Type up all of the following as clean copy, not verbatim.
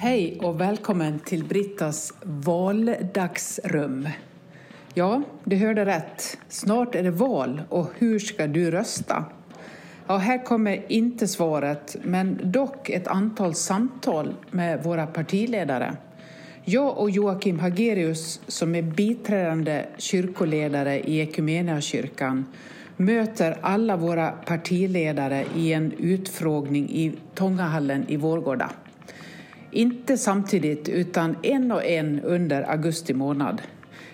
Hej och välkommen till Brittas valdagsrum. Ja, du hörde rätt. Snart är det val och hur ska du rösta? Ja, här kommer inte svaret, men dock ett antal samtal med våra partiledare. Jag och Joakim Hagerius, som är biträdande kyrkoledare i Ekumeniakyrkan, möter alla våra partiledare i en utfrågning i Tongahallen i Vårgårda. Inte samtidigt utan en och en under augusti månad.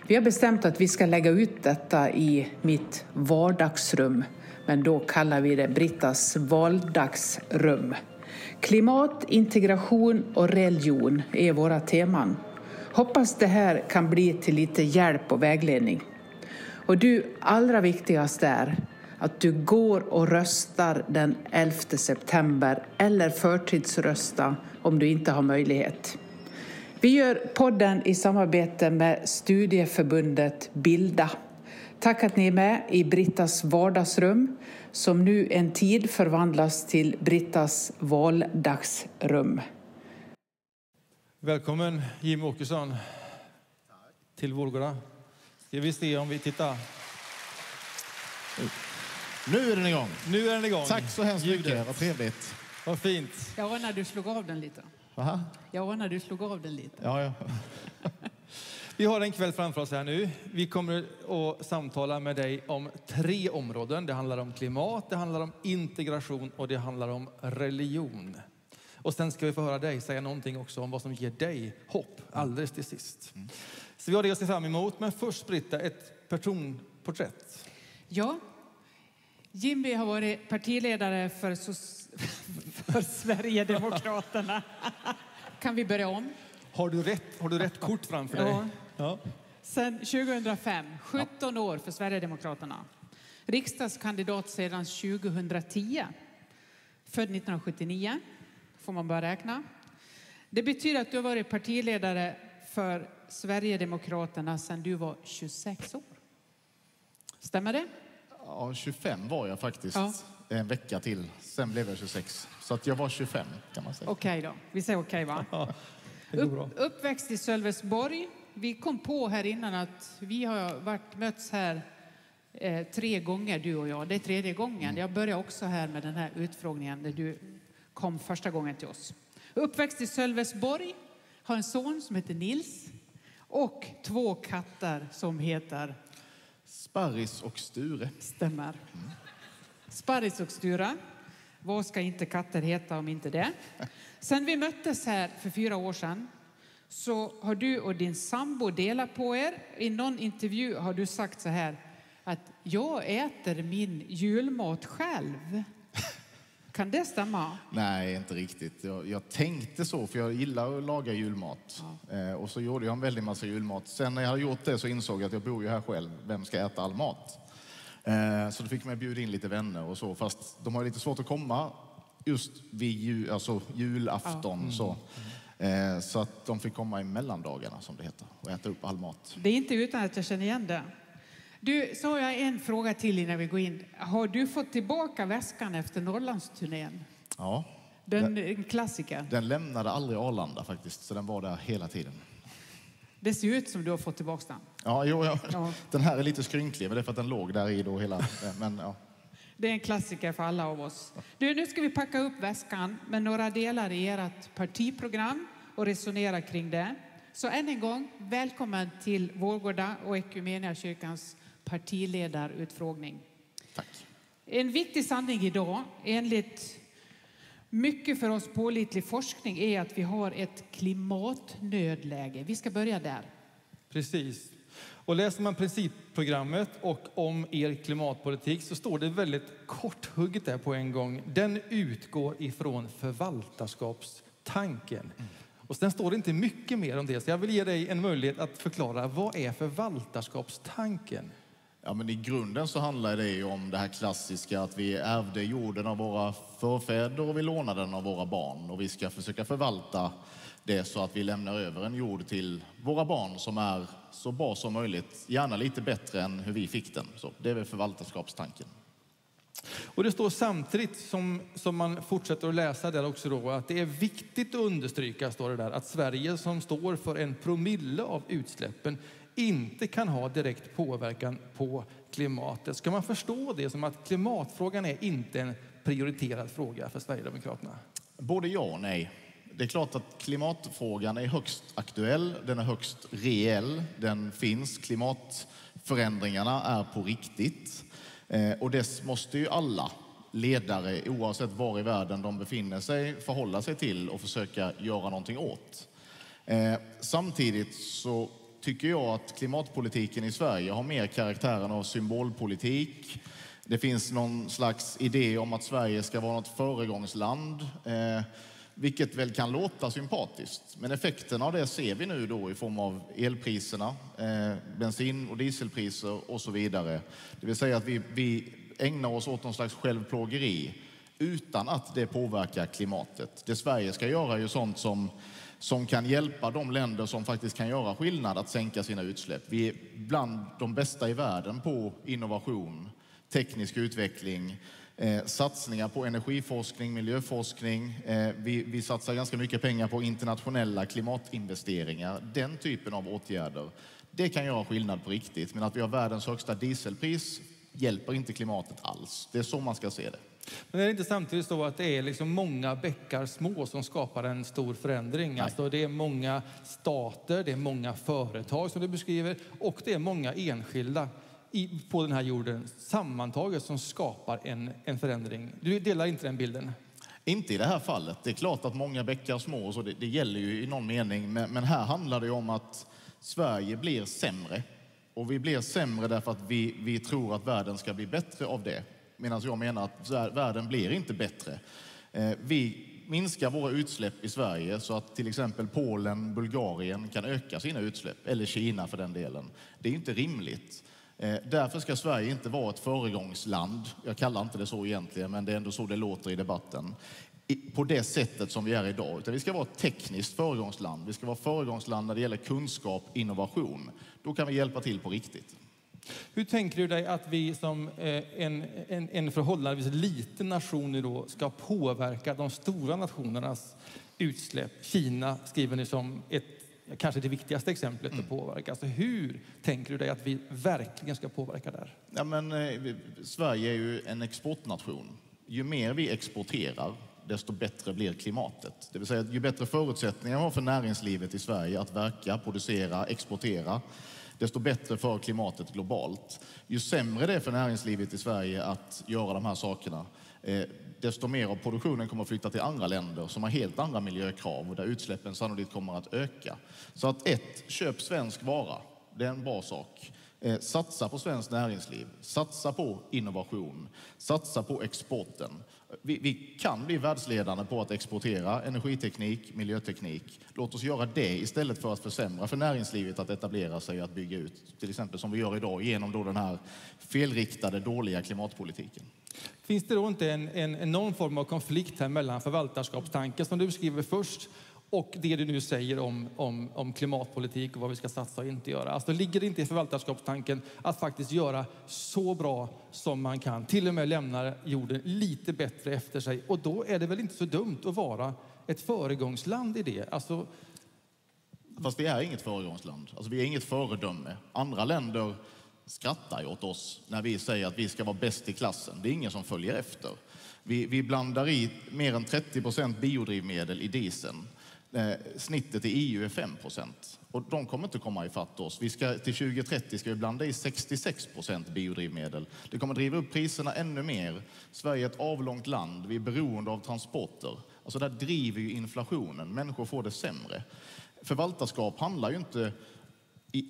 Vi har bestämt att vi ska lägga ut detta i mitt vardagsrum, men då kallar vi det Brittas valdagsrum. Klimat, integration och religion är våra teman. Hoppas det här kan bli till lite hjälp och vägledning. Och du, allra viktigast är att du går och röstar den 11 september eller förtidsrösta om du inte har möjlighet. Vi gör podden i samarbete med studieförbundet Bilda. Tack att ni är med i Brittas vardagsrum som nu en tid förvandlas till Brittas valdagsrum. Välkommen Jim Åkesson till Vårgårda. Ska vi se om vi tittar. Nu är den igång. Tack så hemskt mycket. Vad trevligt. Vad fint. Jag var när du slog av den lite. Aha. Ja, ja. Vi har en kväll framför oss här nu. Vi kommer att samtala med dig om 3 områden. Det handlar om klimat, det handlar om integration och det handlar om religion. Och sen ska vi få höra dig säga någonting också om vad som ger dig hopp alldeles till sist. Så vi har det jag ser fram emot. Men först Britta, ett personporträtt. Ja, Jimmy har varit partiledare för Sverigedemokraterna. Kan vi börja om? Har du rätt kort framför dig? Ja. Ja. Sen 2005, 17 år för Sverigedemokraterna. Riksdagskandidat sedan 2010. Född 1979, får man bara räkna. Det betyder att du har varit partiledare för Sverigedemokraterna sedan du var 26 år. Stämmer det? Ja, 25 var jag faktiskt. Ja. En vecka till. Sen blev jag 26. Så att jag var 25 kan man säga. Okej då. Vi säger okej va? Ja, det går bra. Uppväxt i Sölvesborg. Vi kom på här innan att vi har mötts här 3 gånger du och jag. Det är 3:e gången. Jag började också här med den här utfrågningen där du kom första gången till oss. Uppväxt i Sölvesborg. Har en son som heter Nils. Och 2 katter som heter Sparis och Sture. Stämmer. Sparis och Sture. Vad ska inte katter heta om inte det? Sen vi möttes här för 4 år sedan så har du och din sambo delat på er. I någon intervju har du sagt så här att jag äter min julmat själv. Kan det stämma? Nej, inte riktigt. Jag tänkte så, för jag gillar att laga julmat. Ja. Och så gjorde jag en väldigt massa julmat. Sen när jag hade gjort det så insåg jag att jag bor ju här själv. Vem ska äta all mat? Så då fick man bjuda in lite vänner och så. Fast de har lite svårt att komma just vid julafton. Ja. Så att de fick komma i mellandagarna, som det heter. Och äta upp all mat. Det är inte utan att jag känner igen det. Du, så har jag en fråga till innan vi går in. Har du fått tillbaka väskan efter Norrlandsturnén? Ja. Den klassiker. Den lämnade aldrig Arlanda faktiskt, så den var där hela tiden. Det ser ut som du har fått tillbaka den. Ja, ja. Den här är lite skrynklig, men det är för att den låg där i då hela... Men, ja. Det är en klassiker för alla av oss. Du, nu ska vi packa upp väskan med några delar i ert partiprogram och resonera kring det. Så än en gång, välkommen till Vårgårda och Ekumeniakyrkans partiledarutfrågning. Tack. En viktig sanning idag, enligt mycket för oss pålitlig forskning, är att vi har ett klimatnödläge. Vi ska börja där. Precis. Och läser man principprogrammet och om er klimatpolitik så står det väldigt korthugget där på en gång. Den utgår ifrån förvaltarskapstanken. Och sen står det inte mycket mer om det. Så jag vill ge dig en möjlighet att förklara, vad är förvaltarskapstanken? Ja, men i grunden så handlar det ju om det här klassiska att vi ärvde jorden av våra förfäder och vi lånade den av våra barn. Och vi ska försöka förvalta det så att vi lämnar över en jord till våra barn som är så bra som möjligt. Gärna lite bättre än hur vi fick den. Så det är väl förvaltarskapstanken. Och det står samtidigt som man fortsätter att läsa där också då att det är viktigt att understryka, står det där, att Sverige som står för 1 promille av utsläppen inte kan ha direkt påverkan på klimatet. Ska man förstå det som att klimatfrågan är inte en prioriterad fråga för Sverigedemokraterna? Både ja och nej. Det är klart att klimatfrågan är högst aktuell, den är högst reell, den finns. Klimatförändringarna är på riktigt. Och det måste ju alla ledare, oavsett var i världen de befinner sig, förhålla sig till och försöka göra någonting åt. Samtidigt så tycker jag att klimatpolitiken i Sverige har mer karaktären av symbolpolitik. Det finns någon slags idé om att Sverige ska vara något föregångsland, vilket väl kan låta sympatiskt. Men effekten av det ser vi nu då i form av elpriserna, bensin- och dieselpriser och så vidare. Det vill säga att vi ägnar oss åt någon slags självplågeri utan att det påverkar klimatet. Det Sverige ska göra är ju sånt som kan hjälpa de länder som faktiskt kan göra skillnad att sänka sina utsläpp. Vi är bland de bästa i världen på innovation, teknisk utveckling, satsningar på energiforskning, miljöforskning. Vi satsar ganska mycket pengar på internationella klimatinvesteringar. Den typen av åtgärder, det kan göra skillnad på riktigt. Men att vi har världens högsta dieselpris hjälper inte klimatet alls. Det är så man ska se det. Men är det inte samtidigt så att det är liksom många bäckar små som skapar en stor förändring? Alltså det är många stater, det är många företag som du beskriver och det är många enskilda på den här jorden sammantaget som skapar en förändring. Du delar inte den bilden? Inte i det här fallet. Det är klart att många bäckar små så det gäller ju i någon mening. Men här handlar det om att Sverige blir sämre. Och vi blir sämre därför att vi tror att världen ska bli bättre av det. Medan jag menar att världen blir inte bättre. Vi minskar våra utsläpp i Sverige så att till exempel Polen, Bulgarien kan öka sina utsläpp. Eller Kina för den delen. Det är inte rimligt. Därför ska Sverige inte vara ett föregångsland. Jag kallar inte det så egentligen, men det är ändå så det låter i debatten. På det sättet som vi är idag. Utan vi ska vara ett tekniskt föregångsland. Vi ska vara föregångsland när det gäller kunskap, innovation. Då kan vi hjälpa till på riktigt. Hur tänker du dig att vi som en förhållandevis liten nation nu då ska påverka de stora nationernas utsläpp? Kina skriver ni som ett kanske det viktigaste exemplet att påverka. Alltså hur tänker du dig att vi verkligen ska påverka där? Ja, men, Sverige är ju en exportnation. Ju mer vi exporterar, desto bättre blir klimatet. Det vill säga ju bättre förutsättningar har för näringslivet i Sverige att verka, producera, exportera, desto bättre för klimatet globalt. Ju sämre det är för näringslivet i Sverige att göra de här sakerna, desto mer av produktionen kommer att flytta till andra länder som har helt andra miljökrav och där utsläppen sannolikt kommer att öka. Så att köp svensk vara, det är en bra sak. Satsa på svenskt näringsliv, satsa på innovation, satsa på exporten. Vi kan bli världsledande på att exportera energiteknik, miljöteknik. Låt oss göra det istället för att försämra för näringslivet att etablera sig och att bygga ut. Till exempel som vi gör idag genom då den här felriktade, dåliga klimatpolitiken. Finns det då inte någon form av konflikt här mellan förvaltarskapstanken som du beskriver först och det du nu säger om klimatpolitik och vad vi ska satsa och inte göra? Alltså ligger det inte i förvaltarskapstanken att faktiskt göra så bra som man kan. Till och med lämna jorden lite bättre efter sig. Och då är det väl inte så dumt att vara ett föregångsland i det. Alltså... Fast vi är inget föregångsland. Alltså vi är inget föredöme. Andra länder skrattar ju åt oss när vi säger att vi ska vara bäst i klassen. Det är ingen som följer efter. Vi blandar i mer än 30% biodrivmedel i dieseln. Snittet i EU är 5%. Och de kommer inte komma ifatt oss. Till 2030 ska vi blanda i 66% biodrivmedel. Det kommer driva upp priserna ännu mer. Sverige är ett avlångt land. Vi är beroende av transporter. Alltså där driver ju inflationen. Människor får det sämre. Förvaltarskap handlar ju inte...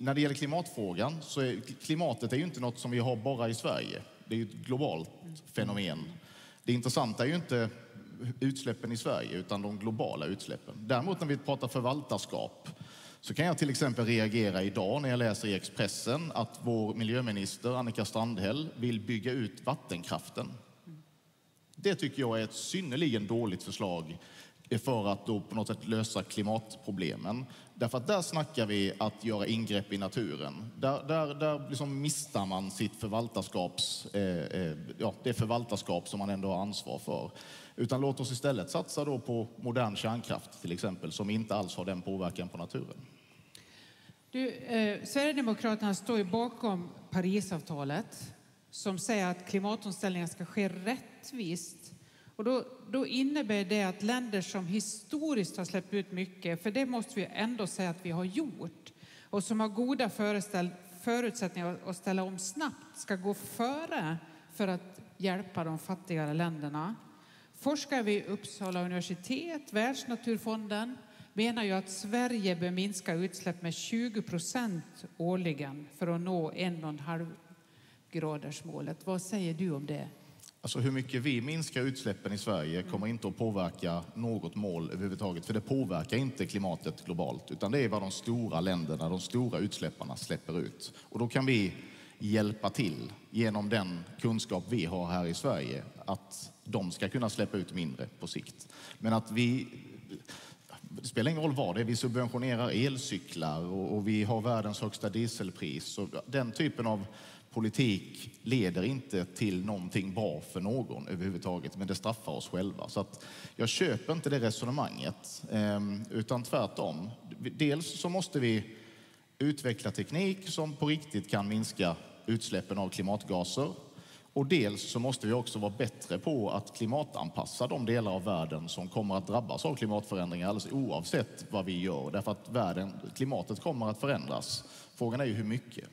När det gäller klimatfrågan så är klimatet ju inte något som vi har bara i Sverige. Det är ju ett globalt fenomen. Det intressanta är ju inte utsläppen i Sverige utan de globala utsläppen. Däremot när vi pratar förvaltarskap så kan jag till exempel reagera idag när jag läser i Expressen att vår miljöminister Annika Strandhäll vill bygga ut vattenkraften. Det tycker jag är ett synnerligen dåligt förslag är för att då på något sätt lösa klimatproblemen. Därför att där snackar vi att göra ingrepp i naturen. Där liksom missar man sitt förvaltarskap som man ändå har ansvar för. Utan låt oss istället satsa då på modern kärnkraft till exempel, som inte alls har den påverkan på naturen. Sverigedemokraterna står ju bakom Parisavtalet som säger att klimatomställningen ska ske rättvist. Och då innebär det att länder som historiskt har släppt ut mycket, för det måste vi ändå säga att vi har gjort, och som har goda förutsättningar att ställa om snabbt, ska gå före för att hjälpa de fattigare länderna. Forskare vid Uppsala universitet, Världsnaturfonden, menar ju att Sverige bör minska utsläpp med 20% årligen för att nå 1,5-gradersmålet. Vad säger du om det? Alltså hur mycket vi minskar utsläppen i Sverige kommer inte att påverka något mål överhuvudtaget. För det påverkar inte klimatet globalt, utan det är vad de stora länderna, de stora utsläpparna släpper ut. Och då kan vi hjälpa till genom den kunskap vi har här i Sverige att de ska kunna släppa ut mindre på sikt. Men att vi... Det spelar ingen roll vad det är. Vi subventionerar elcyklar och vi har världens högsta dieselpris. Och den typen av politik leder inte till någonting bra för någon överhuvudtaget, men det straffar oss själva. Så att jag köper inte det resonemanget, utan tvärtom. Dels så måste vi utveckla teknik som på riktigt kan minska utsläppen av klimatgaser. Och dels så måste vi också vara bättre på att klimatanpassa de delar av världen som kommer att drabbas av klimatförändringar alldeles oavsett vad vi gör. Därför att klimatet kommer att förändras. Frågan är ju hur mycket.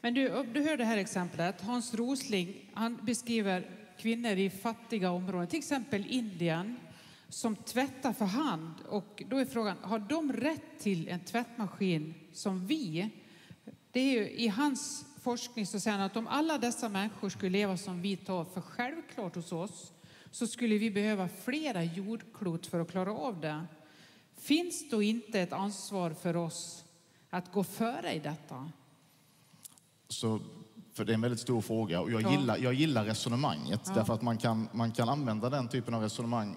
Men du hör det här exemplet. Hans Rosling, han beskriver kvinnor i fattiga områden, till exempel Indien, som tvättar för hand. Och då är frågan, har de rätt till en tvättmaskin som vi? Det är ju i hans forskning så säger han att om alla dessa människor skulle leva som vi tar för självklart hos oss, så skulle vi behöva flera jordklot för att klara av det. Finns då inte ett ansvar för oss att gå före i detta? Så, för det är en väldigt stor fråga, och jag gillar resonemanget, därför att man kan använda den typen av resonemang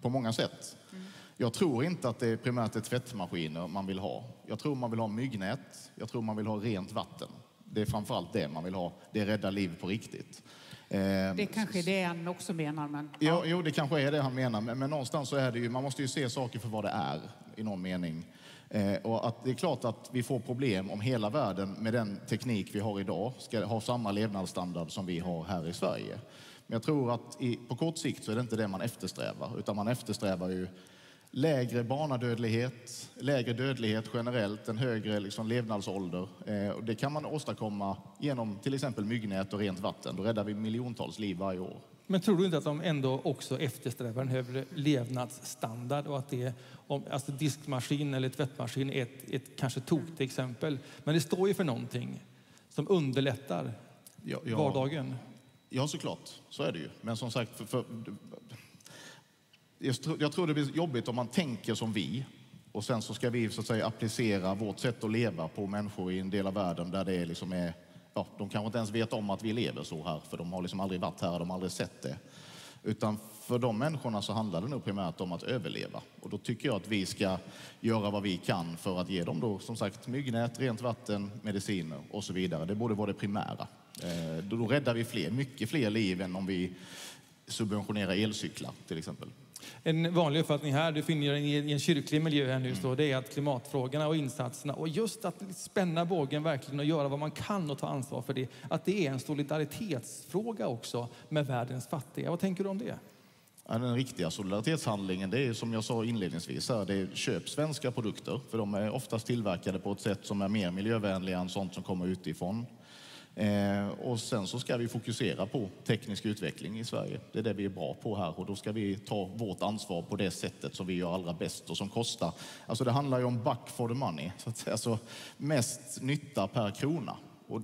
på många sätt. Mm. Jag tror inte att det primärt är tvättmaskiner man vill ha. Jag tror man vill ha myggnät, jag tror man vill ha rent vatten. Det är framförallt det man vill ha. Det räddar liv på riktigt. Det kanske är det han också menar. Men... Ja. Jo, det kanske är det han menar. Men någonstans så är det ju, man måste ju se saker för vad det är i någon mening. Och att det är klart att vi får problem om hela världen med den teknik vi har idag ska ha samma levnadsstandard som vi har här i Sverige. Men jag tror att på kort sikt så är det inte det man eftersträvar. Utan man eftersträvar ju lägre barnadödlighet, lägre dödlighet generellt, en högre liksom levnadsålder. Och det kan man åstadkomma genom till exempel myggnät och rent vatten. Då räddar vi miljontals liv varje år. Men tror du inte att de ändå också eftersträvar en högre levnadsstandard, och att det, alltså diskmaskin eller tvättmaskin är ett kanske tokt exempel. Men det står ju för någonting som underlättar vardagen. Ja, såklart. Så är det ju. Men som sagt... Jag tror det blir jobbigt om man tänker som vi, och sen så ska vi så att säga applicera vårt sätt att leva på människor i en del av världen där det liksom är, ja, de kanske inte ens vet om att vi lever så här, för de har liksom aldrig varit här, de har aldrig sett det. Utan för de människorna så handlar det nog primärt om att överleva, och då tycker jag att vi ska göra vad vi kan för att ge dem då, som sagt, myggnät, rent vatten, mediciner och så vidare. Det borde vara det primära. Då räddar vi mycket fler liv än om vi subventionerar elcyklar till exempel. En vanlig uppfattning här, du finner i en kyrklig miljö här nu, så det är att klimatfrågorna och insatserna, och just att spänna bågen verkligen och göra vad man kan och ta ansvar för det, att det är en solidaritetsfråga också med världens fattiga. Vad tänker du om det? Ja, den riktiga solidaritetshandlingen, det är som jag sa inledningsvis här, det är köp svenska produkter, för de är oftast tillverkade på ett sätt som är mer miljövänliga än sånt som kommer utifrån. Och sen så ska vi fokusera på teknisk utveckling i Sverige. Det är det vi är bra på här, och då ska vi ta vårt ansvar på det sättet som vi gör allra bäst och som kostar. Alltså det handlar ju om back for the money, så att säga. Alltså mest nytta per krona. Och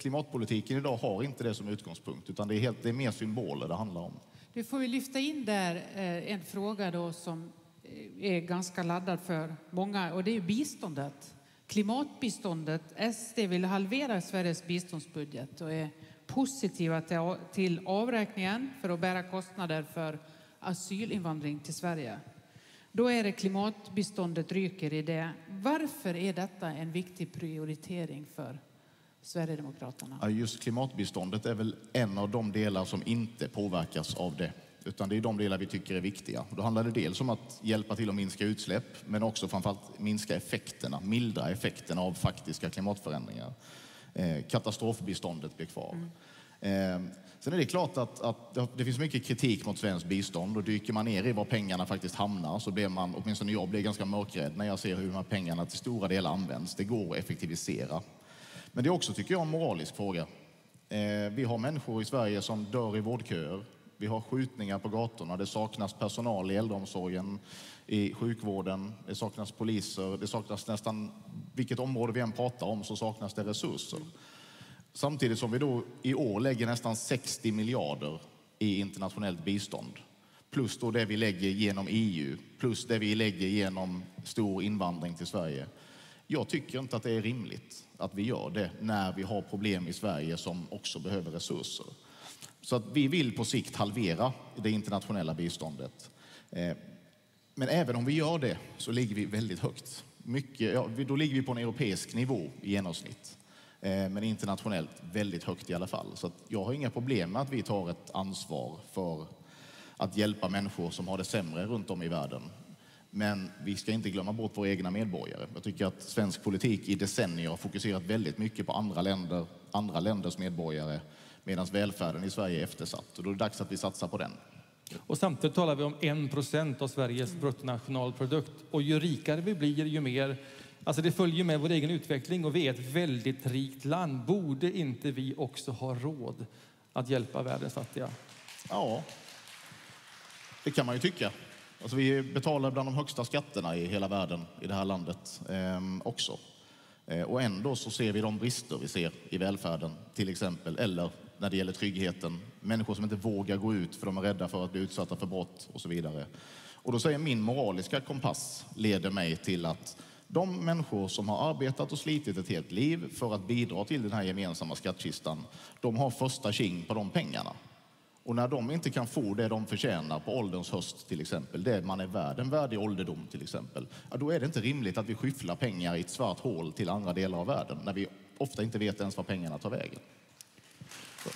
klimatpolitiken idag har inte det som utgångspunkt, utan det är mer symboler det handlar om. Du får ju lyfta in där en fråga då som är ganska laddad för många, och det är ju biståndet. Klimatbiståndet, SD vill halvera Sveriges biståndsbudget och är positiva till avräkningen för att bära kostnader för asylinvandring till Sverige. Då är det klimatbiståndet ryker i det. Varför är detta en viktig prioritering för Sverigedemokraterna? Ja, just klimatbiståndet är väl en av de delar som inte påverkas av det. Utan det är de delar vi tycker är viktiga. Då handlar det dels om att hjälpa till att minska utsläpp, men också framförallt minska effekterna, mildra effekterna av faktiska klimatförändringar. Katastrofbiståndet blir kvar. Sen är det klart att det finns mycket kritik mot svensk bistånd, och dyker man ner i var pengarna faktiskt hamnar så blir man, åtminstone jag blir ganska mörkrädd när jag ser hur de här pengarna till stora delar används. Det går att effektivisera. Men det är också, tycker jag, en moralisk fråga. Vi har människor i Sverige som dör i vårdköer. Vi har skjutningar på gatorna, det saknas personal i äldreomsorgen, i sjukvården, det saknas poliser, det saknas nästan vilket område vi än pratar om så saknas det resurser. Samtidigt som vi då i år lägger nästan 60 miljarder i internationellt bistånd. Plus då det vi lägger genom EU, plus det vi lägger genom stor invandring till Sverige. Jag tycker inte att det är rimligt att vi gör det när vi har problem i Sverige som också behöver resurser. Så att vi vill på sikt halvera det internationella biståndet. Men även om vi gör det så ligger vi väldigt högt. Mycket, ja, då ligger vi på en europeisk nivå i genomsnitt. Men internationellt väldigt högt i alla fall. Så att jag har inga problem med att vi tar ett ansvar för att hjälpa människor som har det sämre runt om i världen. Men vi ska inte glömma bort våra egna medborgare. Jag tycker att svensk politik i decennier har fokuserat väldigt mycket på andra länders medborgare, medan välfärden i Sverige är eftersatt. Och då är det dags att vi satsar på den. Och samtidigt talar vi om 1% av Sveriges bruttonationalprodukt. Och ju rikare vi blir, ju mer... Alltså det följer med vår egen utveckling, och vi är ett väldigt rikt land. Borde inte vi också ha råd att hjälpa världens fattiga? Ja, det kan man ju tycka. Alltså vi betalar bland de högsta skatterna i hela världen, i det här landet också. Och ändå så ser vi de brister vi ser i välfärden till exempel, eller när det gäller tryggheten. Människor som inte vågar gå ut för de är rädda för att bli utsatta för brott och så vidare. Och då säger min moraliska kompass leder mig till att de människor som har arbetat och slitit ett helt liv för att bidra till den här gemensamma skattkistan, de har första tjing på de pengarna. Och när de inte kan få det de förtjänar på ålderns höst till exempel, det man är värd, en värdig ålderdom till exempel, ja, då är det inte rimligt att vi skyfflar pengar i ett svart hål till andra delar av världen när vi ofta inte vet ens var pengarna tar vägen. Så.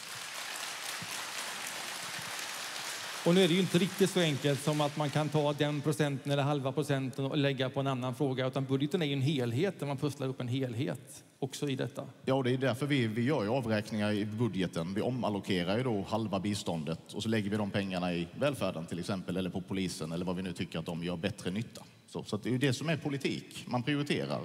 Och nu är det ju inte riktigt så enkelt som att man kan ta den procenten eller halva procenten och lägga på en annan fråga, utan budgeten är ju en helhet där man pusslar upp en helhet också i detta. Ja, och det är därför vi gör ju avräkningar i budgeten. Vi omallokerar ju då halva biståndet och så lägger vi de pengarna i välfärden till exempel, eller på polisen, eller vad vi nu tycker att de gör bättre nytta. Så det är ju det som är politik. Man prioriterar.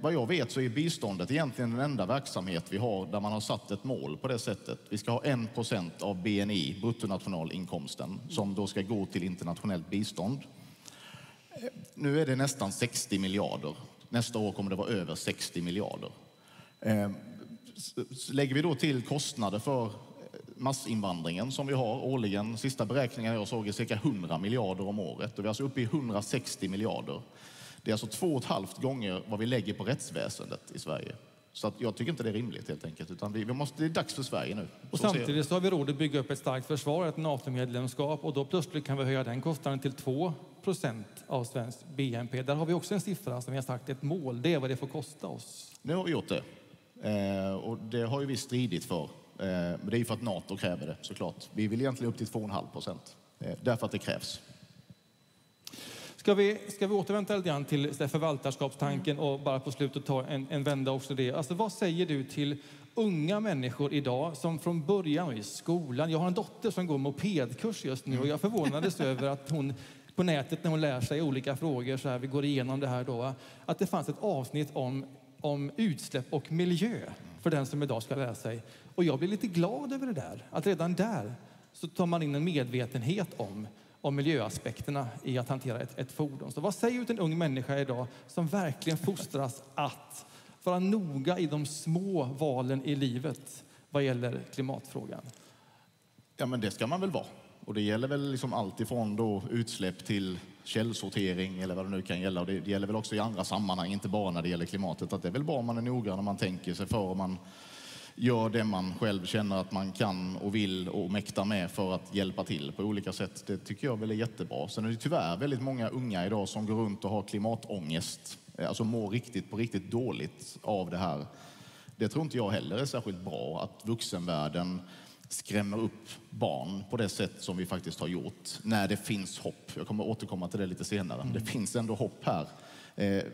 Vad jag vet så är biståndet egentligen den enda verksamhet vi har där man har satt ett mål på det sättet. Vi ska ha 1% av BNI, bruttonationalinkomsten, som då ska gå till internationellt bistånd. Nu är det nästan 60 miljarder. Nästa år kommer det vara över 60 miljarder. Lägger vi då till kostnader för massinvandringen som vi har årligen, sista beräkningen jag såg är cirka 100 miljarder om året. Och vi är alltså uppe i 160 miljarder. Det är alltså 2,5 gånger vad vi lägger på rättsväsendet i Sverige. Så att jag tycker inte det är rimligt helt enkelt. Utan vi måste, det är dags för Sverige nu. Och samtidigt så har vi råd att bygga upp ett starkt försvar, ett NATO-medlemskap. Och då plötsligt kan vi höja den kostnaden till 2% av svensk BNP. Där har vi också en siffra som vi har sagt, ett mål. Det är vad det får kosta oss. Nu har vi gjort det. Och det har ju vi stridit för. Men det är ju för att NATO kräver det såklart. Vi vill egentligen upp till 2,5%. Därför att det krävs. Ska vi återvända lite grann till förvaltarskapstanken och bara på slutet ta en vända också det. Alltså vad säger du till unga människor idag som från början i skolan... Jag har en dotter som går mopedkurs just nu och jag förvånades över att hon på nätet när hon lär sig olika frågor så här, vi går igenom det här då. Att det fanns ett avsnitt om utsläpp och miljö för den som idag ska lära sig. Och jag blir lite glad över det där. Att redan där så tar man in en medvetenhet om miljöaspekterna i att hantera ett fordon. Så vad säger ut en ung människa idag som verkligen fostras att vara noga i de små valen i livet vad gäller klimatfrågan? Ja, men det ska man väl vara. Och det gäller väl liksom allt ifrån då utsläpp till källsortering eller vad det nu kan gälla. Och det gäller väl också i andra sammanhang, inte bara när det gäller klimatet. Att det är väl bra om man är noga när man tänker sig för och man gör det man själv känner att man kan och vill och mäktar med för att hjälpa till på olika sätt. Det tycker jag väl är jättebra. Sen är det tyvärr väldigt många unga idag som går runt och har klimatångest. Alltså mår riktigt på riktigt dåligt av det här. Det tror inte jag heller är särskilt bra, att vuxenvärlden skrämmer upp barn på det sätt som vi faktiskt har gjort. När det finns hopp. Jag kommer återkomma till det lite senare. Men det finns ändå hopp här.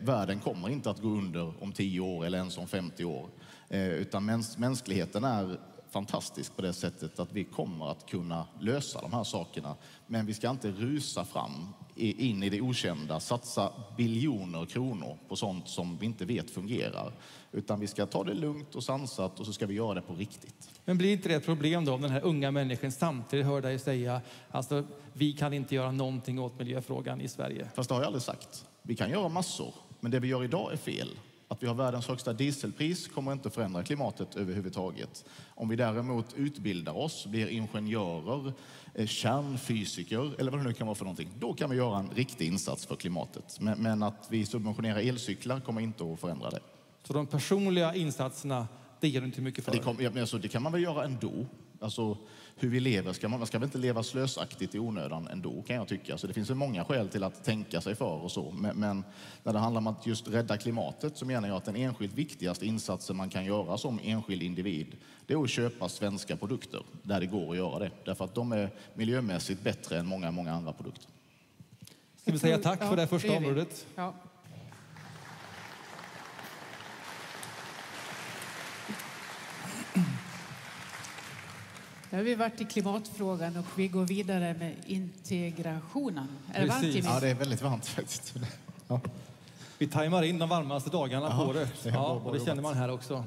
Världen kommer inte att gå under om 10 år eller ens om 50 år. Utan mänskligheten är fantastisk på det sättet att vi kommer att kunna lösa de här sakerna. Men vi ska inte rusa fram in i det okända, satsa biljoner kronor på sånt som vi inte vet fungerar. Utan vi ska ta det lugnt och sansat, och så ska vi göra det på riktigt. Men blir inte det ett problem då om den här unga människan samtidigt hör dig säga alltså, vi kan inte göra någonting åt miljöfrågan i Sverige? Fast det har jag aldrig sagt. Vi kan göra massor, men det vi gör idag är fel. Att vi har världens högsta dieselpris kommer inte förändra klimatet överhuvudtaget. Om vi däremot utbildar oss, blir ingenjörer, kärnfysiker eller vad det nu kan vara för någonting, då kan vi göra en riktig insats för klimatet. Men att vi subventionerar elcyklar kommer inte att förändra det. Så de personliga insatserna, det ger inte mycket för? Det kan man väl göra ändå. Alltså hur vi lever, man ska väl inte leva slösaktigt i onödan ändå, kan jag tycka. Så alltså, det finns ju många skäl till att tänka sig för och så. Men när det handlar om att just rädda klimatet, så menar jag att den enskilt viktigaste insatsen man kan göra som enskild individ, det är att köpa svenska produkter där det går att göra det. Därför att de är miljömässigt bättre än många, många andra produkter. Ska vi säga tack för det första området? Ja. Nu har vi varit i klimatfrågan och vi går vidare med integrationen. Är det varmt, Jimmy? Ja, det är väldigt varmt faktiskt. Ja. Vi tajmar in de varmaste dagarna på året. Ja, och det känner man här också.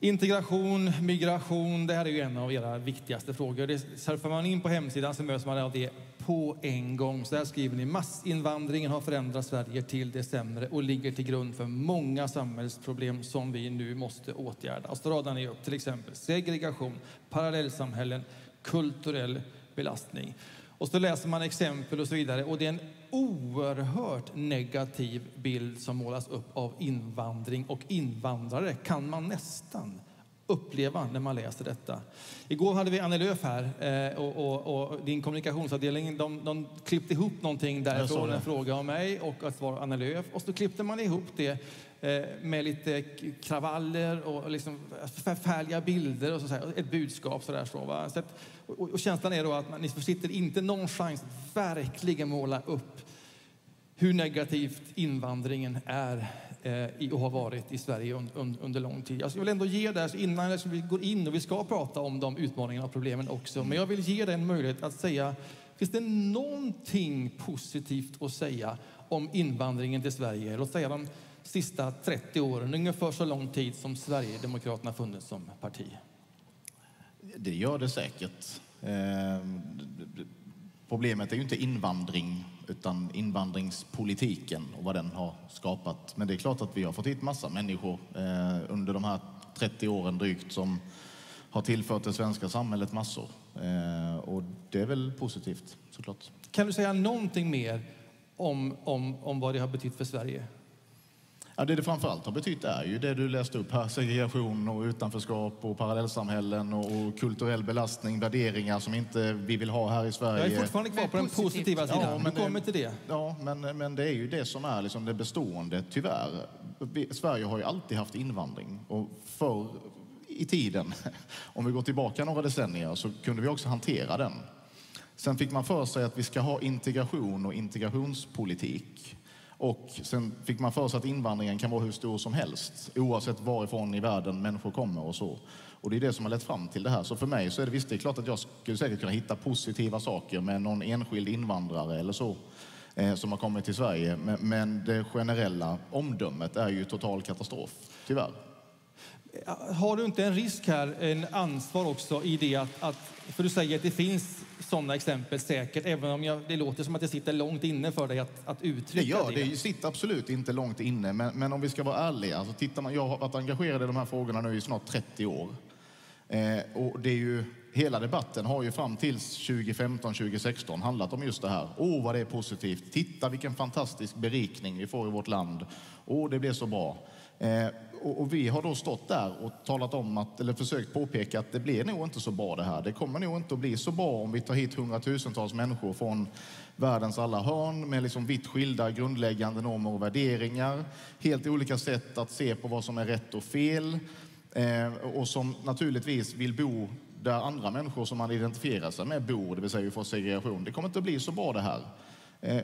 Integration, migration, det här är ju en av era viktigaste frågor. Det surfar man in på hemsidan så möts man av det på en gång. Så här skriver ni: massinvandringen har förändrat Sverige till det sämre och ligger till grund för många samhällsproblem som vi nu måste åtgärda. Och så radar ni upp till exempel segregation, parallellsamhällen, kulturell belastning. Och så läser man exempel och så vidare. Och det är en oerhört negativ bild som målas upp av invandring och invandrare, kan man nästan uppleva när man läser detta. Igår hade vi Anna Lööf här och din kommunikationsavdelning, de klippte ihop någonting därifrån, en fråga om mig och att svara Anna Lööf. Och så klippte man ihop det med lite kravaller och liksom förfärliga bilder och så här, ett budskap sådär så, va? Så att, och känslan är då att ni försitter inte någon chans att verkligen måla upp hur negativt invandringen är och har varit i Sverige under lång tid. Jag vill ändå ge det innan vi går in, och vi ska prata om de utmaningarna och problemen också. Men jag vill ge dig en möjlighet att säga, finns det någonting positivt att säga om invandringen till Sverige? Låt säga de sista 30 åren, ungefär så lång tid som Sverigedemokraterna funnits som parti. Det gör det säkert. Problemet är ju inte invandring, utan invandringspolitiken och vad den har skapat. Men det är klart att vi har fått hit massa människor under de här 30 åren drygt som har tillfört det svenska samhället massor. Och det är väl positivt, såklart. Kan du säga någonting mer om vad det har betytt för Sverige? Ja, det framförallt har betytt är ju det du läste upp här, segregation och utanförskap och parallellsamhällen och kulturell belastning, värderingar som inte vi vill ha här i Sverige. Jag är fortfarande kvar på den positiva sidan, ja, men du kommer till det. Ja, men det är ju det som är liksom det bestående, tyvärr. Sverige har ju alltid haft invandring, och förr i tiden, om vi går tillbaka några decennier, så kunde vi också hantera den. Sen fick man för sig att vi ska ha integration och integrationspolitik. Och sen fick man för sig att invandringen kan vara hur stor som helst, oavsett varifrån i världen människor kommer och så. Och det är det som har lett fram till det här. Så för mig så är det visst, det är klart att jag skulle säkert kunna hitta positiva saker med någon enskild invandrare eller så som har kommit till Sverige. Men det generella omdömet är ju total katastrof, tyvärr. Har du inte en risk här, en ansvar också i det att för du säger att det finns sådana exempel säkert, även om det låter som att det sitter långt inne för dig att uttrycka det? Ja, det sitter absolut inte långt inne, men om vi ska vara ärliga, så tittar man, jag har varit engagerad i de här frågorna nu i snart 30 år. Och det är ju, hela debatten har ju fram till 2015-2016 handlat om just det här. Åh, vad det är positivt. Titta vilken fantastisk berikning vi får i vårt land. Åh, det blir så bra. Och vi har då stått där och talat om att, eller försökt påpeka att det blir nog inte så bra det här. Det kommer nog inte att bli så bra om vi tar hit hundratusentals människor från världens alla hörn med liksom vitt skilda grundläggande normer och värderingar. Helt olika sätt att se på vad som är rätt och fel. Och som naturligtvis vill bo där andra människor som man identifierar sig med bor, det vill säga vi får segregation. Det kommer inte att bli så bra det här.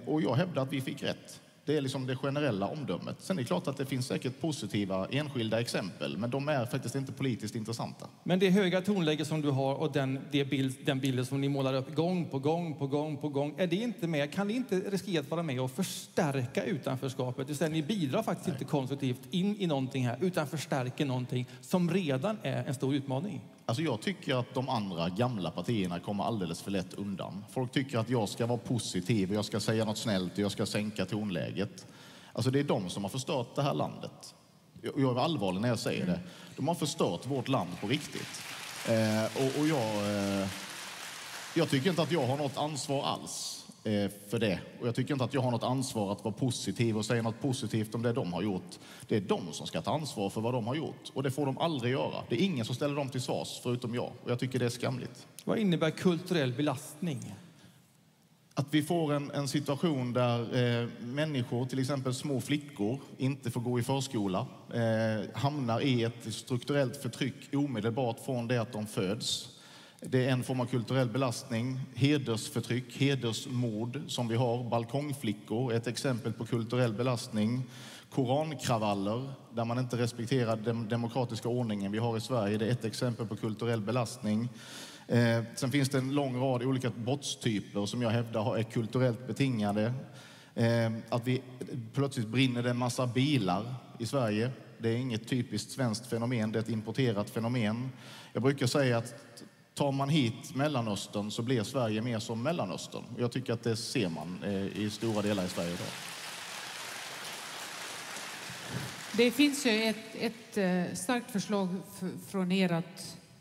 Och jag hävdar att vi fick rätt. Det är liksom det generella omdömet. Sen är det klart att det finns säkert positiva enskilda exempel, men de är faktiskt inte politiskt intressanta. Men det höga tonläge som du har och den bilden som ni målar upp gång på gång, är det inte med? Kan det inte riskera att vara med och förstärka utanförskapet? Istället, ni bidrar faktiskt inte konstruktivt in i någonting här, utan förstärker någonting som redan är en stor utmaning. Alltså jag tycker att de andra gamla partierna kommer alldeles för lätt undan. Folk tycker att jag ska vara positiv och jag ska säga något snällt och jag ska sänka tonläget. Alltså det är de som har förstört det här landet. Jag är allvarlig när jag säger det. De har förstört vårt land på riktigt. Jag tycker inte att jag har något ansvar alls för det. Och jag tycker inte att jag har något ansvar att vara positiv och säga något positivt om det de har gjort. Det är de som ska ta ansvar för vad de har gjort. Och det får de aldrig göra. Det är ingen som ställer dem till svars förutom jag. Och jag tycker det är skamligt. Vad innebär kulturell belastning? Att vi får en situation där människor, till exempel små flickor, inte får gå i förskola. Hamnar i ett strukturellt förtryck omedelbart från det att de föds. Det är en form av kulturell belastning, hedersförtryck, hedersmord som vi har. Balkongflickor är ett exempel på kulturell belastning. Korankravaller, där man inte respekterar den demokratiska ordningen vi har i Sverige, det är ett exempel på kulturell belastning. Sen finns det en lång rad olika brottstyper som jag hävdar är kulturellt betingade. Att vi plötsligt brinner en massa bilar i Sverige. Det är inget typiskt svenskt fenomen, det är ett importerat fenomen. Jag brukar säga att tar man hit Mellanöstern så blir Sverige mer som Mellanöstern. Jag tycker att det ser man i stora delar i Sverige idag. Det finns ju ett starkt förslag från er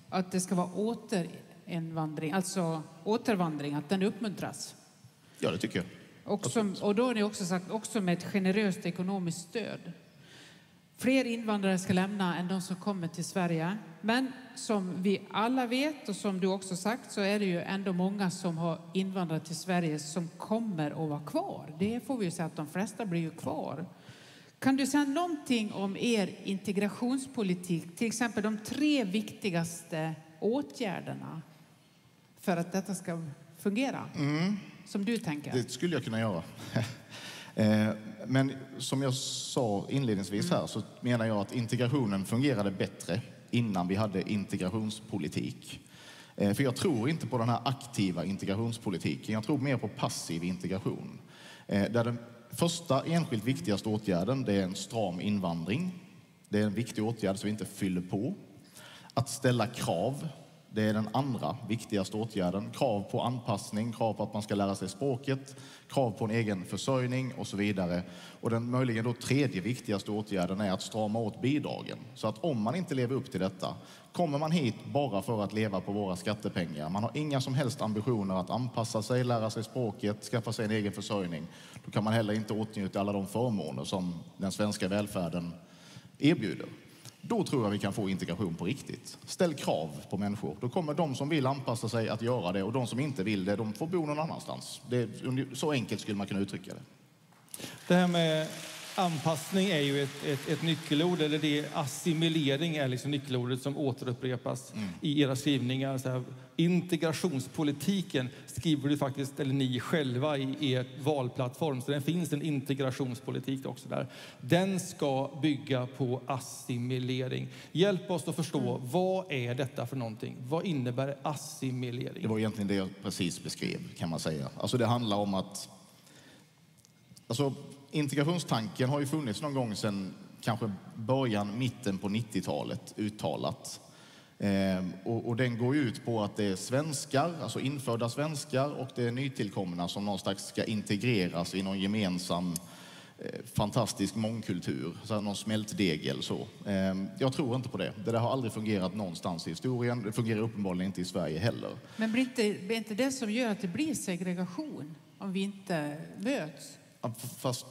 att det ska vara återinvandring, alltså återvandring, att den uppmuntras. Ja, det tycker jag. Och då har ni också sagt, också med ett generöst ekonomiskt stöd. Fler invandrare ska lämna än de som kommer till Sverige. Men som vi alla vet och som du också sagt så är det ju ändå många som har invandrat till Sverige som kommer att vara kvar. Det får vi ju säga att de flesta blir ju kvar. Kan du säga någonting om er integrationspolitik? Till exempel de 3 viktigaste åtgärderna för att detta ska fungera. Som du tänker. Det skulle jag kunna göra. Men som jag sa inledningsvis här så menar jag att integrationen fungerade bättre innan vi hade integrationspolitik. För jag tror inte på den här aktiva integrationspolitiken. Jag tror mer på passiv integration. Där den första enskilt viktigaste åtgärden, det är en stram invandring. Det är en viktig åtgärd som vi inte fyller på. Att ställa krav, det är den andra viktigaste åtgärden. Krav på anpassning, krav på att man ska lära sig språket, krav på en egen försörjning och så vidare. Och den möjligen då 3:e viktigaste åtgärden är att strama åt bidragen. Så att om man inte lever upp till detta, kommer man hit bara för att leva på våra skattepengar. Man har inga som helst ambitioner att anpassa sig, lära sig språket, skaffa sig en egen försörjning. Då kan man heller inte åtnjuta alla de förmåner som den svenska välfärden erbjuder. Då tror jag vi kan få integration på riktigt. Ställ krav på människor. Då kommer de som vill anpassa sig att göra det och de som inte vill det, de får bo någon annanstans. Så enkelt skulle man kunna uttrycka det. Det här med anpassning är ju ett nyckelord, eller det assimilering är liksom nyckelordet som återupprepas i era skrivningar. Så här, integrationspolitiken skriver du faktiskt, eller ni själva i er valplattform, så det finns en integrationspolitik också där. Den ska bygga på assimilering. Hjälp oss att förstå, vad är detta för någonting? Vad innebär assimilering? Det var egentligen det jag precis beskrev, kan man säga. Alltså det handlar om att... Alltså, integrationstanken har ju funnits någon gång sedan kanske början, mitten på 90-talet uttalat. Och den går ut på att det är svenskar, alltså infödda svenskar, och det är nytillkomna som någonstans ska integreras i någon gemensam fantastisk mångkultur. Så någon smältdegel så. Jag tror inte på det. Det där har aldrig fungerat någonstans i historien. Det fungerar uppenbarligen inte i Sverige heller. Men blir inte det som gör att det blir segregation om vi inte möts? Fast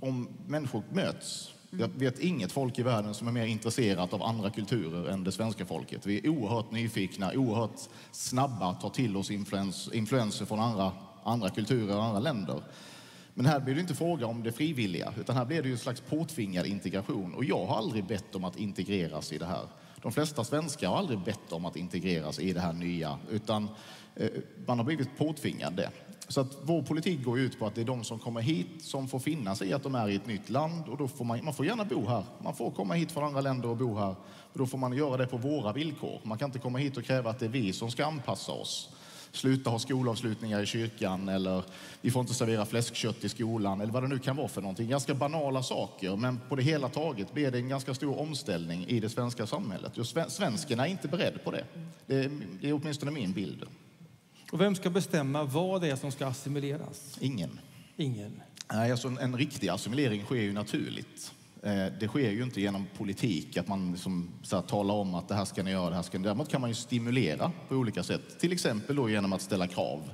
om människor möts Jag vet inget folk i världen som är mer intresserat av andra kulturer än det svenska folket. Vi är oerhört nyfikna, oerhört snabba att ta till oss influenser från andra kulturer och andra länder. Men här blir det inte fråga om det frivilliga, utan här blir det ju en slags påtvingad integration. Och jag har aldrig bett om att integreras i det här. De flesta svenskar har aldrig bett om att integreras i det här nya, utan man har blivit påtvingade. Så att vår politik går ut på att det är de som kommer hit som får finna sig i att de är i ett nytt land. Och då får man får gärna bo här. Man får komma hit från andra länder och bo här. Och då får man göra det på våra villkor. Man kan inte komma hit och kräva att det är vi som ska anpassa oss. Sluta ha skolavslutningar i kyrkan, eller vi får inte servera fläskkött i skolan, eller vad det nu kan vara för någonting. Ganska banala saker, men på det hela taget blir det en ganska stor omställning i det svenska samhället. Och svenskarna är inte beredda på det. Det är åtminstone min bild. Och vem ska bestämma vad det är som ska assimileras? Ingen. Ingen. Nej, alltså en riktig assimilering sker ju naturligt. Det sker ju inte genom politik, att man liksom så här talar om att det här ska ni göra, det här ska ni göra. Däremot kan man ju stimulera på olika sätt. Till exempel då genom att ställa krav.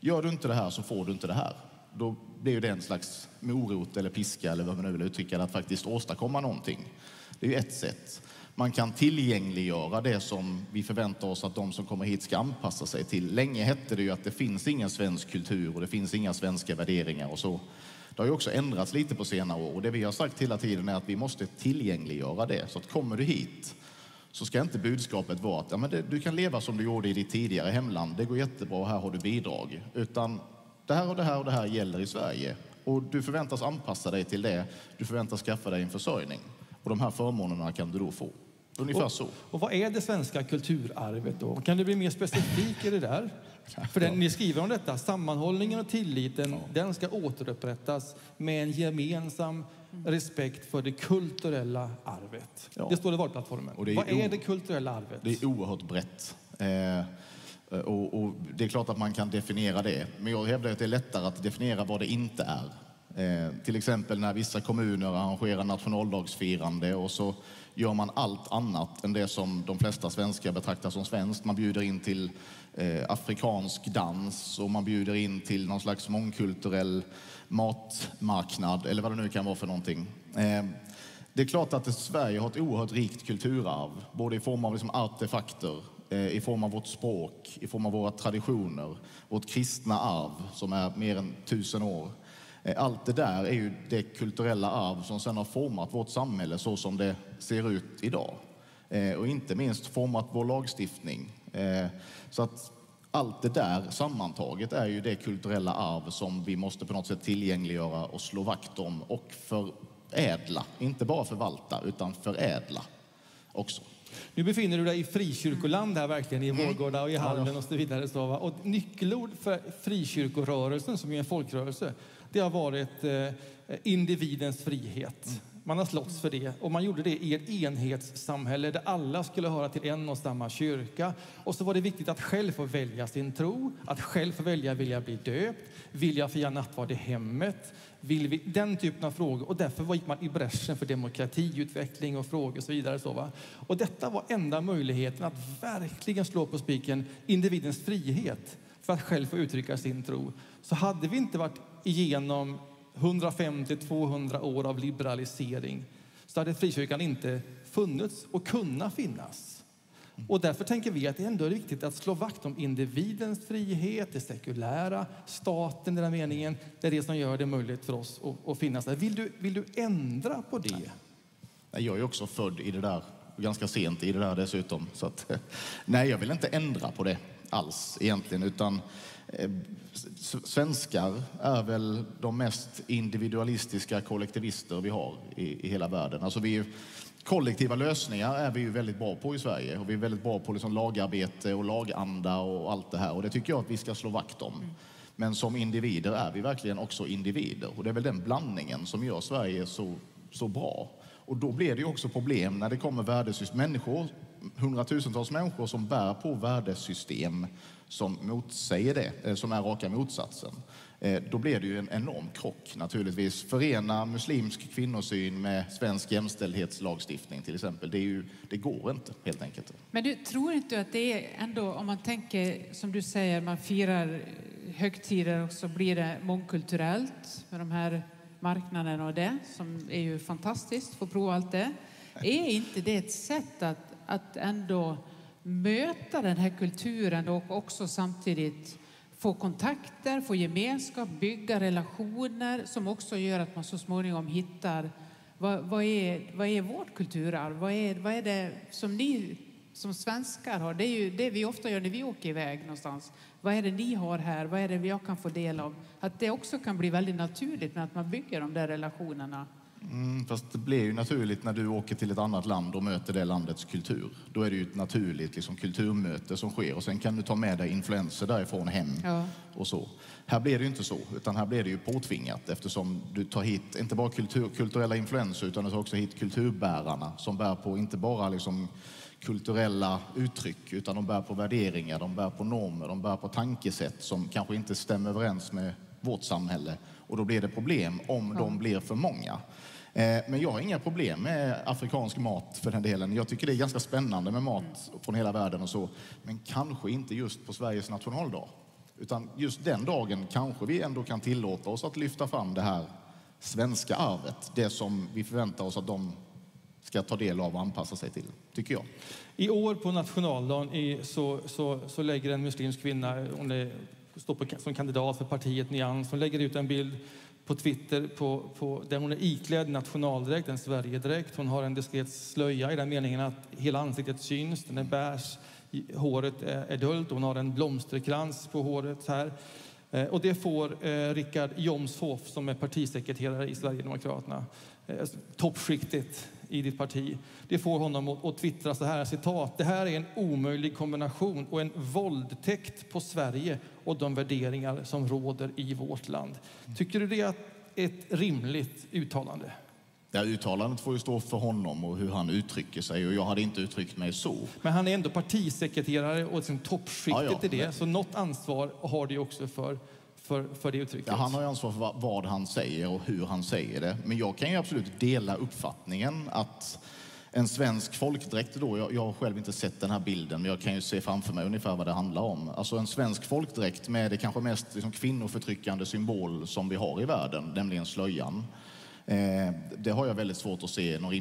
Gör du inte det här så får du inte det här. Då blir ju det en slags morot eller piska eller vad man nu vill uttrycka, att faktiskt åstadkomma någonting. Det är ju ett sätt. Man kan tillgängliggöra det som vi förväntar oss att de som kommer hit ska anpassa sig till. Länge hette det ju att det finns ingen svensk kultur och det finns inga svenska värderingar och så. Det har ju också ändrats lite på senare år, och det vi har sagt hela tiden är att vi måste tillgängliggöra det. Så att kommer du hit så ska inte budskapet vara att ja, men du kan leva som du gjorde i ditt tidigare hemland. Det går jättebra, här har du bidrag. Utan det här och det här och det här gäller i Sverige. Och du förväntas anpassa dig till det. Du förväntas skaffa dig en försörjning. Och de här förmånerna kan du då få. Ungefär så. Och vad är det svenska kulturarvet då? Kan du bli mer specifik i det där? För ni skriver om detta. Sammanhållningen och tilliten, den ska återupprättas med en gemensam respekt för det kulturella arvet. Ja. Det står i valplattformen. Vad är det kulturella arvet? Det är oerhört brett. Och det är klart att man kan definiera det. Men jag hävdar att det är lättare att definiera vad det inte är. Till exempel när vissa kommuner arrangerar nationaldagsfirande och så gör man allt annat än det som de flesta svenskar betraktar som svenskt. Man bjuder in till afrikansk dans, och man bjuder in till någon slags mångkulturell matmarknad eller vad det nu kan vara för någonting. Det är klart att Sverige har ett oerhört rikt kulturarv, både i form av liksom artefakter, i form av vårt språk, i form av våra traditioner, vårt kristna arv som är mer än 1000 år. Allt det där är ju det kulturella arv som sedan har format vårt samhälle så som det ser ut idag. Och inte minst format vår lagstiftning. Så att allt det där sammantaget är ju det kulturella arv som vi måste på något sätt tillgängliggöra och slå vakt om och förädla. Inte bara förvalta, utan förädla också. Nu befinner du dig i frikyrkoland här verkligen, i Vårgårda och i Hallen och så vidare. Och nyckelord för frikyrkorörelsen, som är en folkrörelse, det har varit individens frihet. Man har slåss för det, och man gjorde det i ett enhetssamhälle där alla skulle höra till en och samma kyrka. Och så var det viktigt att själv få välja sin tro, att själv få välja, vill jag bli döpt, vill jag fira nattvard i hemmet, den typen av frågor. Och därför gick man i bräschen för demokratiutveckling och frågor och så vidare. Och detta var enda möjligheten att verkligen slå på spiken individens frihet för att själv få uttrycka sin tro. Så hade vi inte varit igenom 150-200 år av liberalisering, så hade frikyrkan inte funnits och kunnat finnas. Och därför tänker vi att det ändå är viktigt att slå vakt om individens frihet, det sekulära, staten i den meningen. Det är det som gör det möjligt för oss att finnas där. Vill du ändra på det? Nej, jag är också född i det där, ganska sent i det där dessutom. Så att, nej, jag vill inte ändra på det alls egentligen, utan svenskar är väl de mest individualistiska kollektivister vi har i hela världen. Alltså kollektiva lösningar är vi ju väldigt bra på i Sverige, och vi är väldigt bra på liksom lagarbete och laganda och allt det här, och det tycker jag att vi ska slå vakt om. Men som individer är vi verkligen också individer, och det är väl den blandningen som gör Sverige så bra. Och då blir det ju också problem när det kommer människor, hundratusentals människor som bär på värdesystem som motsäger det, som är raka motsatsen. Då blir det ju en enorm krock naturligtvis. Förena muslimsk kvinnosyn med svensk jämställdhetslagstiftning till exempel. Det går inte helt enkelt. Men du tror inte att det är ändå, om man tänker som du säger, man firar högtider och så blir det mångkulturellt med de här marknaden och det, som är ju fantastiskt, få prova allt det. Är inte det ett sätt att ändå möta den här kulturen och också samtidigt få kontakter, få gemenskap, bygga relationer som också gör att man så småningom hittar vad är vårt kulturarv? Vad är det som ni som svenskar har? Det är ju det vi ofta gör när vi åker iväg någonstans. Vad är det ni har här? Vad är det jag kan få del av? Att det också kan bli väldigt naturligt när man bygger de där relationerna. Fast det blir ju naturligt när du åker till ett annat land och möter det landets kultur. Då är det ju ett naturligt liksom, kulturmöte som sker. Och sen kan du ta med dig influenser därifrån hem och så. Här blir det ju inte så, utan här blir det ju påtvingat. Eftersom du tar hit inte bara kulturella influenser, utan du tar också hit kulturbärarna. Som bär på inte bara liksom, kulturella uttryck, utan de bär på värderingar, de bär på normer, de bär på tankesätt som kanske inte stämmer överens med vårt samhälle. Och då blir det problem om de blir för många. Men jag har inga problem med afrikansk mat för den delen. Jag tycker det är ganska spännande med mat från hela världen och så. Men kanske inte just på Sveriges nationaldag. Utan just den dagen kanske vi ändå kan tillåta oss att lyfta fram det här svenska arvet. Det som vi förväntar oss att de ska ta del av och anpassa sig till, tycker jag. I år på nationaldagen så lägger en muslimsk kvinna, hon står som kandidat för partiet Nyans, som lägger ut en bild på Twitter där hon är iklädd nationaldräkt, en Sverige direkt. Hon har en diskret slöja i den meningen att hela ansiktet syns, den är bärs, håret är döljt, hon har en blomsterkrans på håret här. Och det får Rickard Jomshoff, som är partisekreterare i Sverigedemokraterna, toppskiktigt i ditt parti. Det får honom att twittra så här, citat: "Det här är en omöjlig kombination och en våldtäkt på Sverige och de värderingar som råder i vårt land." Tycker du det är ett rimligt uttalande? Det här uttalandet får ju stå för honom och hur han uttrycker sig. Och jag hade inte uttryckt mig så. Men han är ändå partisekreterare och liksom toppskiktet i det. Men... Så något ansvar har du också för det uttrycket. Ja, han har ju ansvar för vad han säger och hur han säger det. Men jag kan ju absolut dela uppfattningen att en svensk folkdräkt då... Jag har själv inte sett den här bilden, men jag kan ju se framför mig ungefär vad det handlar om. Alltså en svensk folkdräkt med det kanske mest liksom, kvinnoförtryckande symbol som vi har i världen, nämligen slöjan. Det har jag väldigt svårt att se någon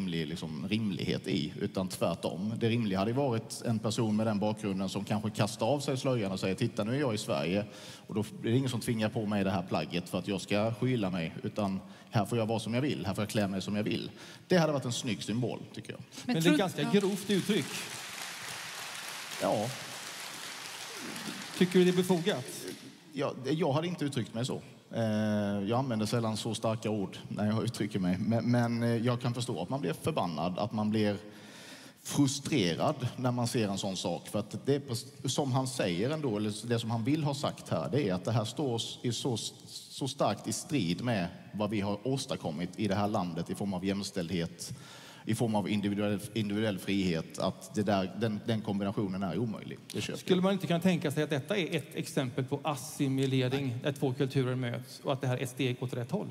rimlighet i, utan tvärtom. Det rimliga hade varit en person med den bakgrunden som kanske kastar av sig slöjan och säger: "Titta, nu är jag i Sverige och då är det ingen som tvingar på mig det här plagget för att jag ska skyla mig, utan här får jag vara som jag vill, här får jag klä mig som jag vill." Det hade varit en snygg symbol, tycker jag. Men det är ganska grovt uttryck. Ja. Tycker du det är befogat? Jag hade inte uttryckt mig så. Jag använder sällan så starka ord när jag uttrycker mig. Men jag kan förstå att man blir förbannad, att man blir frustrerad när man ser en sån sak. För att det som han säger ändå, eller det som han vill ha sagt här, det är att det här står så starkt i strid med vad vi har åstadkommit i det här landet i form av jämställdhet, i form av individuell frihet, att det där, den kombinationen är omöjlig. Skulle man inte kunna tänka sig att detta är ett exempel på assimilering, där två kulturer möts och att det här är ett steg åt rätt håll?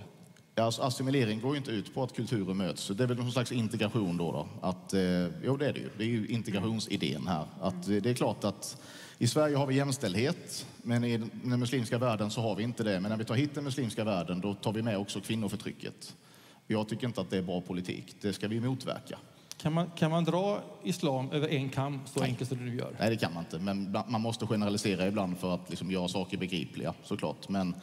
Ja, alltså, assimilering går ju inte ut på att kulturer möts. Det är väl någon slags integration då. Att, jo, det är det ju. Det är ju integrationsidén här. Att, det är klart att i Sverige har vi jämställdhet, men i den muslimska världen så har vi inte det. Men när vi tar hit den muslimska världen, då tar vi med också kvinnoförtrycket. Jag tycker inte att det är bra politik. Det ska vi motverka. Kan man dra islam över en kam så enkelt som du gör? Nej, det kan man inte. Men man måste generalisera ibland för att liksom göra saker begripliga, såklart. Men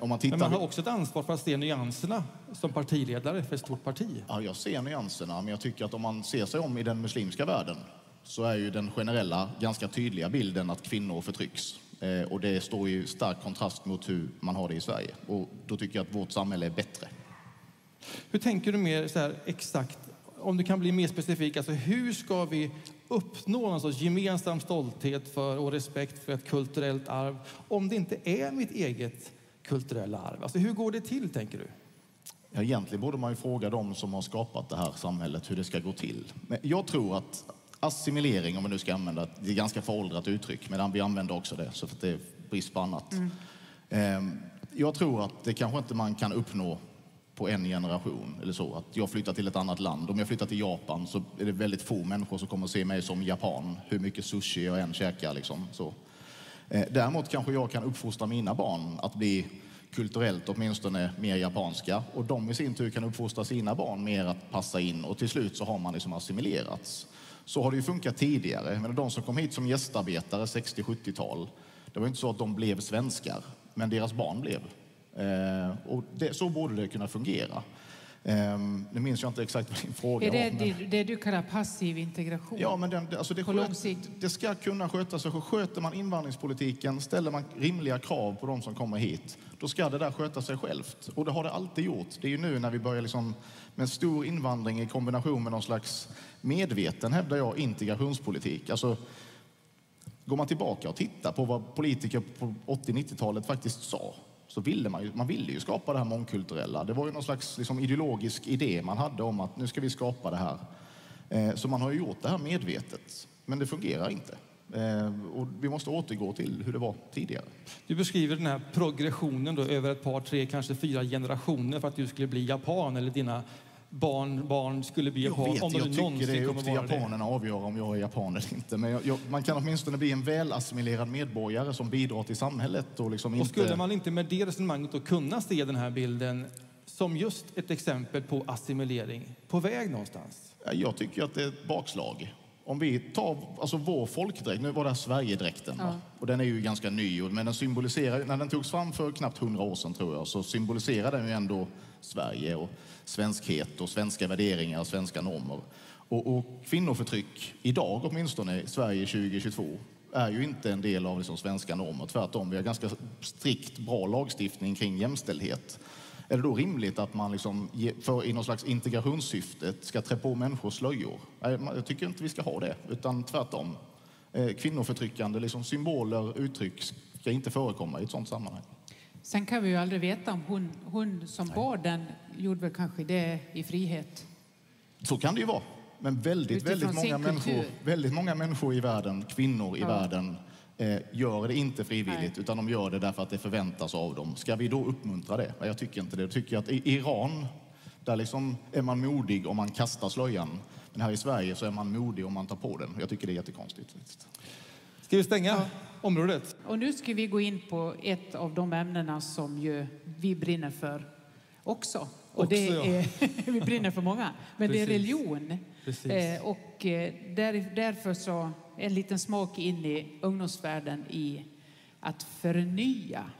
om man tittar... Men man har också ett ansvar för att se nyanserna som partiledare för ett stort parti. Ja, jag ser nyanserna. Men jag tycker att om man ser sig om i den muslimska världen så är ju den generella, ganska tydliga bilden att kvinnor förtrycks. Och det står ju i stark kontrast mot hur man har det i Sverige. Och då tycker jag att vårt samhälle är bättre. Hur tänker du mer så här, exakt, om du kan bli mer specifik, alltså hur ska vi uppnå någon sorts gemensam stolthet för och respekt för ett kulturellt arv om det inte är mitt eget kulturella arv? Alltså hur går det till, tänker du? Ja, egentligen borde man ju fråga dem som har skapat det här samhället hur det ska gå till. Men jag tror att assimilering, om man nu ska använda det, är ett ganska föråldrat uttryck, men vi använder också det så för att det är brist på annat. Jag tror att det kanske inte man kan uppnå på en generation eller så. Att jag flyttar till ett annat land. Om jag flyttar till Japan så är det väldigt få människor som kommer att se mig som japan. Hur mycket sushi jag än käkar liksom. Så. Däremot kanske jag kan uppfostra mina barn att bli kulturellt åtminstone mer japanska, och de i sin tur kan uppfostra sina barn mer att passa in, och till slut så har man liksom assimilerats. Så har det ju funkat tidigare, men de som kom hit som gästarbetare 60-70-tal, det var inte så att de blev svenskar, men deras barn blev. Och det, så borde det kunna fungera. Nu minns jag inte exakt vad din fråga är. Det du kallar passiv integration? Ja, men alltså det ska kunna skötas. Så sköter man invandringspolitiken, ställer man rimliga krav på de som kommer hit, då ska det där sköta sig självt. Och det har det alltid gjort. Det är ju nu när vi börjar liksom med stor invandring i kombination med någon slags medveten, hävdar jag, integrationspolitik. Alltså, går man tillbaka och tittar på vad politiker på 80-90-talet faktiskt sa, så ville man ville ju skapa det här mångkulturella. Det var ju någon slags liksom ideologisk idé man hade om att nu ska vi skapa det här. Så man har ju gjort det här medvetet. Men det fungerar inte. Och vi måste återgå till hur det var tidigare. Du beskriver den här progressionen då, över ett par, tre, kanske fyra generationer för att du skulle bli japan, eller dina barn skulle bli japan. Jag tycker det är upp till japanerna att avgöra om jag är japan eller inte. Men man kan åtminstone bli en välassimilerad medborgare som bidrar till samhället. Och, liksom och inte... skulle man inte med det resonemanget då kunna se den här bilden som just ett exempel på assimilering på väg någonstans? Jag tycker att det är ett bakslag. Om vi tar alltså vår folkdräkt, nu var det här Sverigedräkten, ja. Och den är ju ganska ny, men den symboliserar, när den togs fram för knappt 100 år sedan tror jag, så symboliserar den ju ändå Sverige och svenskhet och svenska värderingar och svenska normer. Och kvinnoförtryck idag åtminstone i Sverige 2022 är ju inte en del av liksom svenska normer, tvärtom. Vi har ganska strikt bra lagstiftning kring jämställdhet. Är det då rimligt att man liksom i någon slags integrationssyftet ska trä på människors slöjor? Jag tycker inte vi ska ha det, utan tvärtom. Kvinnoförtryckande liksom symboler, uttryck ska inte förekomma i ett sådant sammanhang. Sen kan vi ju aldrig veta om hon som bar den gjorde väl kanske det i frihet. Så kan det ju vara. Men väldigt många människor i världen, kvinnor i världen, gör det inte frivilligt. Nej. Utan de gör det därför att det förväntas av dem. Ska vi då uppmuntra det? Jag tycker inte det. Jag tycker att i Iran, där liksom är man modig om man kastar slöjan. Men här i Sverige så är man modig om man tar på den. Jag tycker det är jättekonstigt. Ska vi stänga området? Och nu ska vi gå in på ett av de ämnena som ju vi brinner för också. Och det är, vi brinner för många. Men det är religion. Och därför så en liten smak in i ungdomsvärlden i att förnya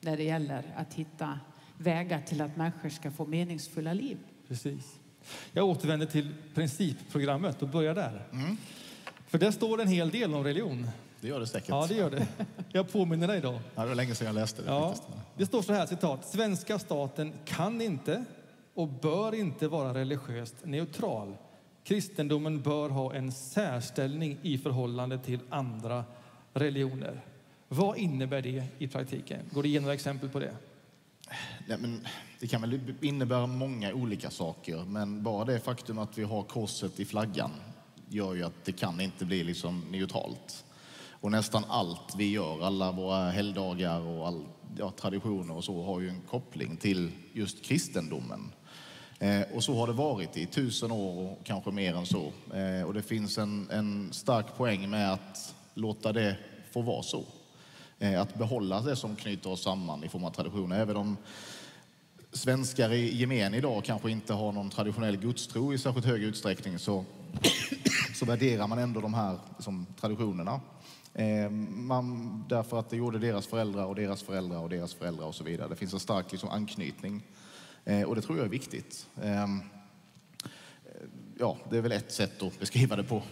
när det gäller att hitta vägar till att människor ska få meningsfulla liv. Precis. Jag återvänder till principprogrammet och börjar där. Mm. För där står en hel del om religion. Det gör det säkert. Ja, det gör det. Jag påminner dig då. Ja, det var länge sedan jag läste det. Ja. Det står så här, citat. Svenska staten kan inte och bör inte vara religiöst neutral. Kristendomen bör ha en särställning i förhållande till andra religioner. Vad innebär det i praktiken? Går det igenom exempel på det? Nej, men det kan väl innebära många olika saker. Men bara det faktum att vi har korset i flaggan gör ju att det kan inte bli liksom neutralt. Och nästan allt vi gör, alla våra helgdagar och all, traditioner och så, har ju en koppling till just kristendomen. Och så har det varit i 1000 år och kanske mer än så. Och det finns en stark poäng med att låta det få vara så. Att behålla det som knyter oss samman i form av traditioner. Även om svenskar i gemen idag kanske inte har någon traditionell gudstro i särskilt hög utsträckning, så värderar man ändå de här liksom, traditionerna. Därför att det gjorde deras föräldrar och deras föräldrar och deras föräldrar och så vidare. Det finns en stark liksom, anknytning. Och det tror jag är viktigt. Ja, det är väl ett sätt att beskriva det på.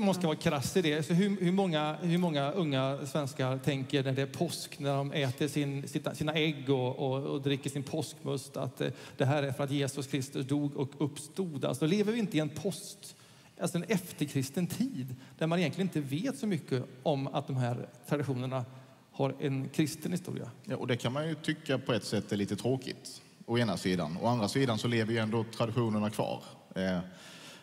Man ska vara krass i det. Så hur många unga svenskar tänker när det är påsk, när de äter sina ägg och dricker sin påskmust, att det här är för att Jesus Kristus dog och uppstod. Alltså lever vi inte i en alltså en efterkristen tid där man egentligen inte vet så mycket om att de här traditionerna har en kristen historia. Ja, och det kan man ju tycka på ett sätt är lite tråkigt. Å ena sidan. Å andra sidan så lever ju ändå traditionerna kvar.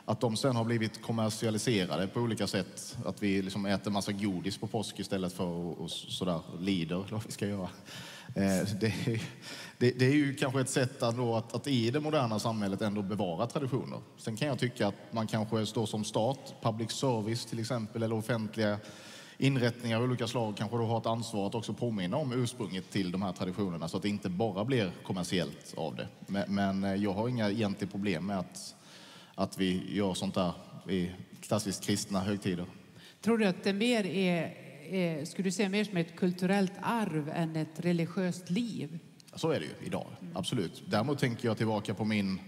Att de sen har blivit kommersialiserade på olika sätt. Att vi liksom äter massa godis på påsk istället för och sådär lider vad vi ska göra. Det är ju kanske ett sätt att i det moderna samhället ändå bevara traditioner. Sen kan jag tycka att man kanske står som stat, public service till exempel, eller offentliga inrättningar av olika slag kanske då har ett ansvar att också påminna om ursprunget till de här traditionerna så att det inte bara blir kommersiellt av det. Men jag har inga egentliga problem med att vi gör sånt där i klassiskt kristna högtider. Tror du att det mer är skulle du säga mer som ett kulturellt arv än ett religiöst liv? Så är det ju idag, absolut. Däremot tänker jag tillbaka på min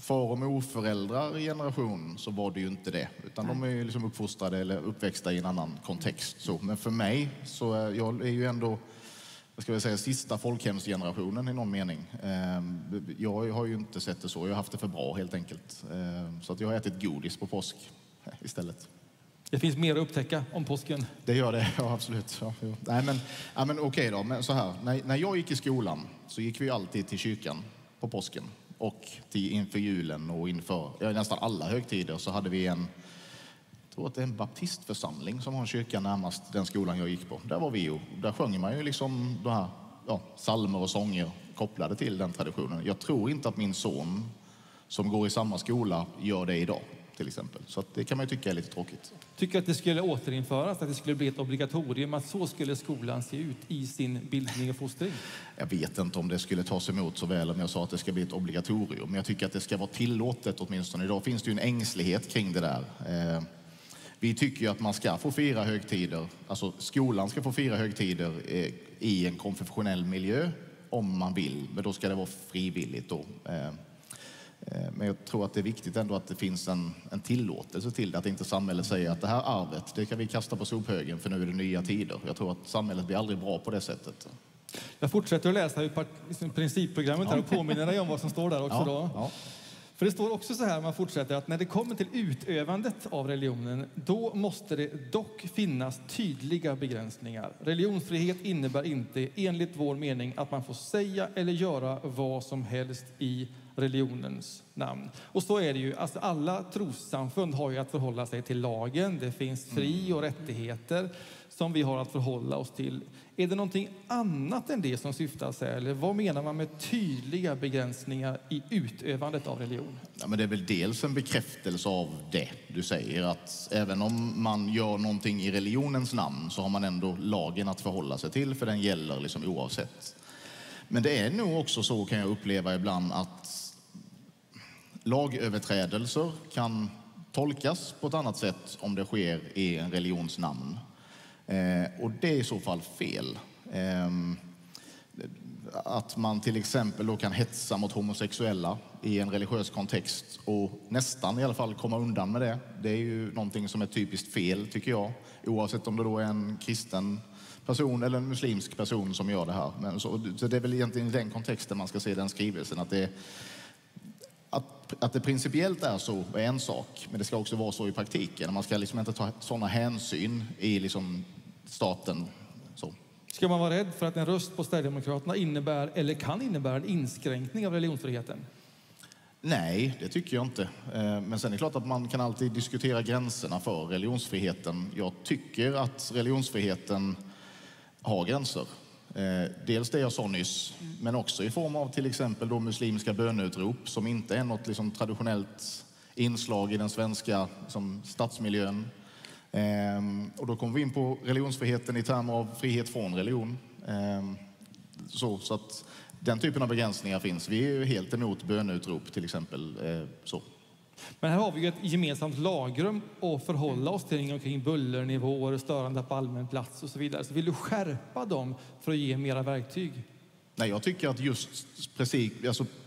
far- och morföräldrar i generation, så var det ju inte det. Utan de är ju liksom uppfostrade eller uppväxta i en annan kontext. Så, men för mig så jag är ju ändå, vad ska jag säga, sista folkhemsgenerationen i någon mening. Jag har ju inte sett det så. Jag har haft det för bra helt enkelt. Så att jag har ätit godis på påsk istället. Det finns mer att upptäcka om påsken. Det gör det, ja absolut. Ja, ja. Nej men okej då, men så här. När jag gick i skolan så gick vi alltid till kyrkan på påsken. Och inför julen och inför nästan alla högtider så hade vi jag tror att det är en baptistförsamling som har en kyrka närmast den skolan jag gick på. Där var vi och där sjöng man ju liksom de här psalmer och sånger kopplade till den traditionen. Jag tror inte att min son som går i samma skola gör det idag. Till exempel. Så att det kan man ju tycka är lite tråkigt. Tycker att det skulle återinföras, att det skulle bli ett obligatorium, att så skulle skolan se ut i sin bildning och fostring? Jag vet inte om det skulle tas emot så väl om jag sa att det ska bli ett obligatorium. Men jag tycker att det ska vara tillåtet åtminstone. Idag finns det ju en ängslighet kring det där. Vi tycker ju att man ska få fira högtider, alltså skolan ska få fira högtider i en konfessionell miljö om man vill. Men då ska det vara frivilligt då. Men jag tror att det är viktigt ändå att det finns en tillåtelse till det. Att inte samhället säger att det här arvet, det kan vi kasta på sophögen för nu är det nya tider. Jag tror att samhället blir aldrig bra på det sättet. Jag fortsätter att läsa i principprogrammet här och påminner dig om vad som står där också då. Ja. För det står också så här, man fortsätter, att när det kommer till utövandet av religionen, då måste det dock finnas tydliga begränsningar. Religionsfrihet innebär inte, enligt vår mening, att man får säga eller göra vad som helst i religionens namn. Och så är det ju, alltså alla trossamfund har ju att förhålla sig till lagen. Det finns fri- och rättigheter som vi har att förhålla oss till. Är det någonting annat än det som syftas här? Eller vad menar man med tydliga begränsningar i utövandet av religion? Ja, men det är väl dels en bekräftelse av det du säger. Att även om man gör någonting i religionens namn så har man ändå lagen att förhålla sig till. För den gäller liksom oavsett. Men det är nog också så, kan jag uppleva ibland, att lagöverträdelser kan tolkas på ett annat sätt om det sker i en religionsnamn. Och det är i så fall fel. Att man till exempel då kan hetsa mot homosexuella i en religiös kontext och nästan i alla fall komma undan med det. Det är ju någonting som är typiskt fel, tycker jag. Oavsett om det då är en kristen person eller en muslimsk person som gör det här. Men så det är väl egentligen i den kontexten man ska se den skrivelsen. Att det principiellt är så är en sak, men det ska också vara så i praktiken. Man ska liksom inte ta sådana hänsyn i liksom staten. Så. Ska man vara rädd för att en röst på Sverigedemokraterna innebär eller kan innebära en inskränkning av religionsfriheten? Nej, det tycker jag inte. Men sen är det klart att man kan alltid diskutera gränserna för religionsfriheten. Jag tycker att religionsfriheten har gränser. Dels det jag sa nyss, men också i form av till exempel då muslimska bönutrop som inte är något liksom traditionellt inslag i den svenska liksom stadsmiljön. Och då kommer vi in på religionsfriheten i termer av frihet från religion. Så att den typen av begränsningar finns. Vi är ju helt emot bönutrop till exempel. Så. Men här har vi ju ett gemensamt lagrum att förhålla oss till omkring bullernivåer, störande på allmän plats och så vidare. Så vill du skärpa dem för att ge mera verktyg? Nej, jag tycker att just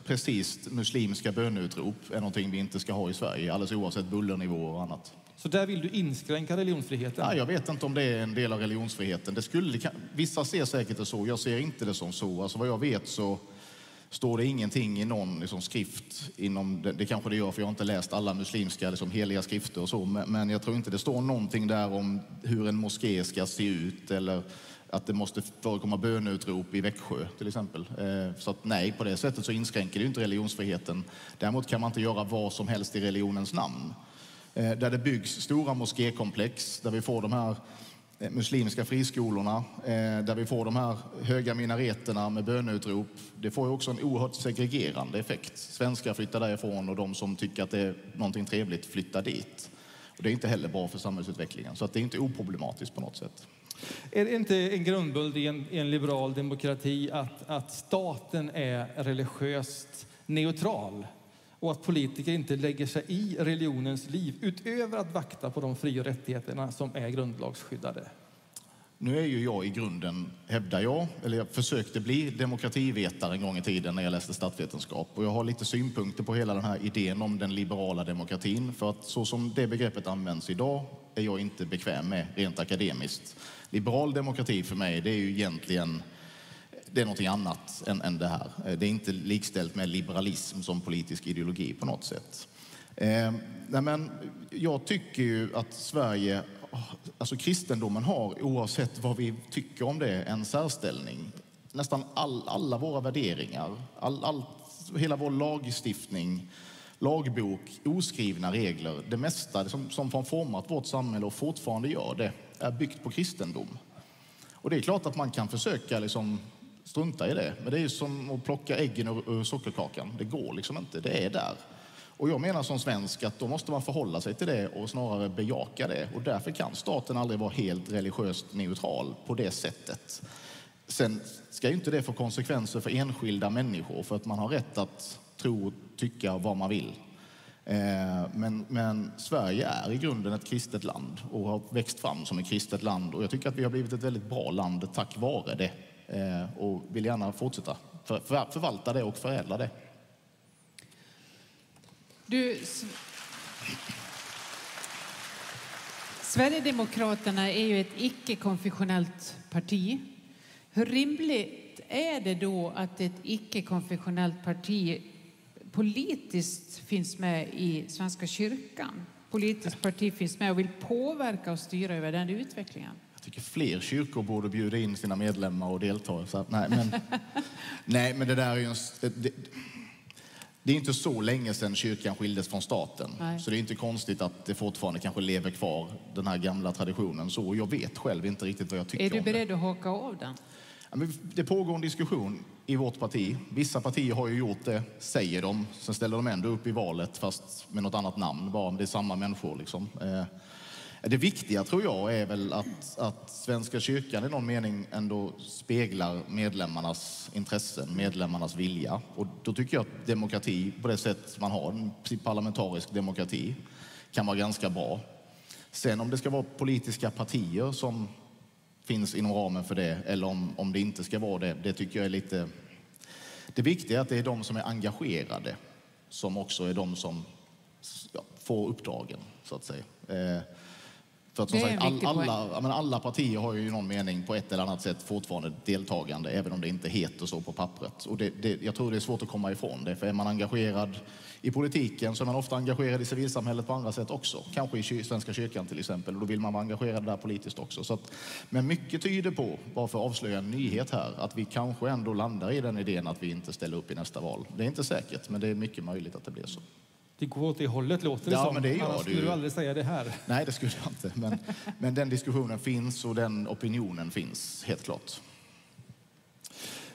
precis muslimska bönutrop är någonting vi inte ska ha i Sverige, alldeles oavsett bullernivåer och annat. Så där vill du inskränka religionsfriheten? Nej, jag vet inte om det är en del av religionsfriheten. Vissa ser säkert det så, jag ser inte det som så. Alltså vad jag vet så står det ingenting i någon liksom skrift inom det kanske det gör, för jag har inte läst alla muslimska liksom heliga skrifter och så, men jag tror inte det står någonting där om hur en moské ska se ut eller att det måste förekomma bönutrop i Växjö till exempel. Så att nej, på det sättet så inskränker det inte religionsfriheten. Däremot kan man inte göra vad som helst i religionens namn. Där det byggs stora moskékomplex, där vi får de här muslimska friskolorna, där vi får de här höga minareterna med bönutrop. Det får ju också en oerhört segregerande effekt. Svenskar flyttar därifrån och de som tycker att det är någonting trevligt flyttar dit. Och det är inte heller bra för samhällsutvecklingen. Så att det är inte oproblematiskt på något sätt. Är det inte en grundbult i en liberal demokrati att staten är religiöst neutral? Och att politiker inte lägger sig i religionens liv utöver att vakta på de fri- och rättigheterna som är grundlagsskyddade? Nu är ju jag i grunden, hävdar jag, eller jag försökte bli demokrativetare en gång i tiden när jag läste statsvetenskap. Och jag har lite synpunkter på hela den här idén om den liberala demokratin. För att så som det begreppet används idag är jag inte bekväm med rent akademiskt. Liberal demokrati för mig, det är ju egentligen... Det är någonting annat än det här. Det är inte likställt med liberalism som politisk ideologi på något sätt. Nej, men jag tycker ju att Sverige, alltså kristendomen har, oavsett vad vi tycker om det, en särställning. Nästan alla våra värderingar, hela vår lagstiftning, lagbok, oskrivna regler, det mesta som har format vårt samhälle och fortfarande gör det, är byggt på kristendom. Och det är klart att man kan försöka liksom strunta i det. Men det är ju som att plocka äggen ur sockerkakan. Det går liksom inte. Det är där. Och jag menar som svensk att då måste man förhålla sig till det och snarare bejaka det. Och därför kan staten aldrig vara helt religiöst neutral på det sättet. Sen ska ju inte det få konsekvenser för enskilda människor. För att man har rätt att tro och tycka vad man vill. Men Sverige är i grunden ett kristet land. Och har växt fram som ett kristet land. Och jag tycker att vi har blivit ett väldigt bra land tack vare det. Och vill gärna fortsätta förvalta det och förädla det. Sverigedemokraterna är ju ett icke-konfessionellt parti. Hur rimligt är det då att ett icke-konfessionellt parti politiskt finns med i Svenska kyrkan? Politiskt parti finns med och vill påverka och styra över den utvecklingen? Jag tycker fler kyrkor borde bjuda in sina medlemmar och delta. Så att, nej, men det där är ju... Det är inte så länge sedan kyrkan skildes från staten. Nej. Så det är inte konstigt att det fortfarande kanske lever kvar den här gamla traditionen. Så jag vet själv inte riktigt vad jag tycker om det. Är du beredd att haka av den? Ja, men det pågår en diskussion i vårt parti. Vissa partier har ju gjort det, säger de. Sen ställer de ändå upp i valet fast med något annat namn. Bara om det är samma människor liksom. Det viktiga tror jag är väl att Svenska kyrkan i någon mening ändå speglar medlemmarnas intressen, medlemmarnas vilja. Och då tycker jag att demokrati, på det sätt man har, en parlamentarisk demokrati, kan vara ganska bra. Sen om det ska vara politiska partier som finns inom ramen för det, eller om det inte ska vara det, det tycker jag är lite... Det viktiga är att det är de som är engagerade, som också är de som får uppdragen, så att säga. För att som sagt, alla partier har ju i någon mening på ett eller annat sätt fortfarande deltagande, även om det inte heter så på pappret. Och jag tror det är svårt att komma ifrån det, för är man engagerad i politiken så är man ofta engagerad i civilsamhället på andra sätt också. Kanske i Svenska kyrkan till exempel, och då vill man vara engagerad där politiskt också. Så att, men mycket tyder på, bara för att avslöja en nyhet här, att vi kanske ändå landar i den idén att vi inte ställer upp i nästa val. Det är inte säkert, men det är mycket möjligt att det blir så. Det går åt det hållet, låter det som. Men det gör annars skulle du aldrig säga det här. Nej, det skulle jag inte. Men den diskussionen finns och den opinionen finns, helt klart.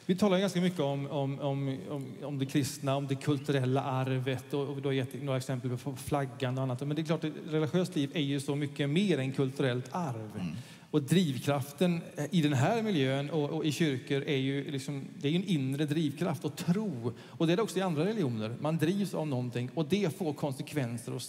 Vi talar ganska mycket om det kristna, om det kulturella arvet. Och du har gett några exempel på flaggan och annat. Men det är klart, religiöst liv är ju så mycket mer än kulturellt arv. Mm. Och drivkraften i den här miljön och i kyrkor är ju liksom, det är en inre drivkraft och tro. Och det är det också i andra religioner. Man drivs av någonting och det får konsekvenser och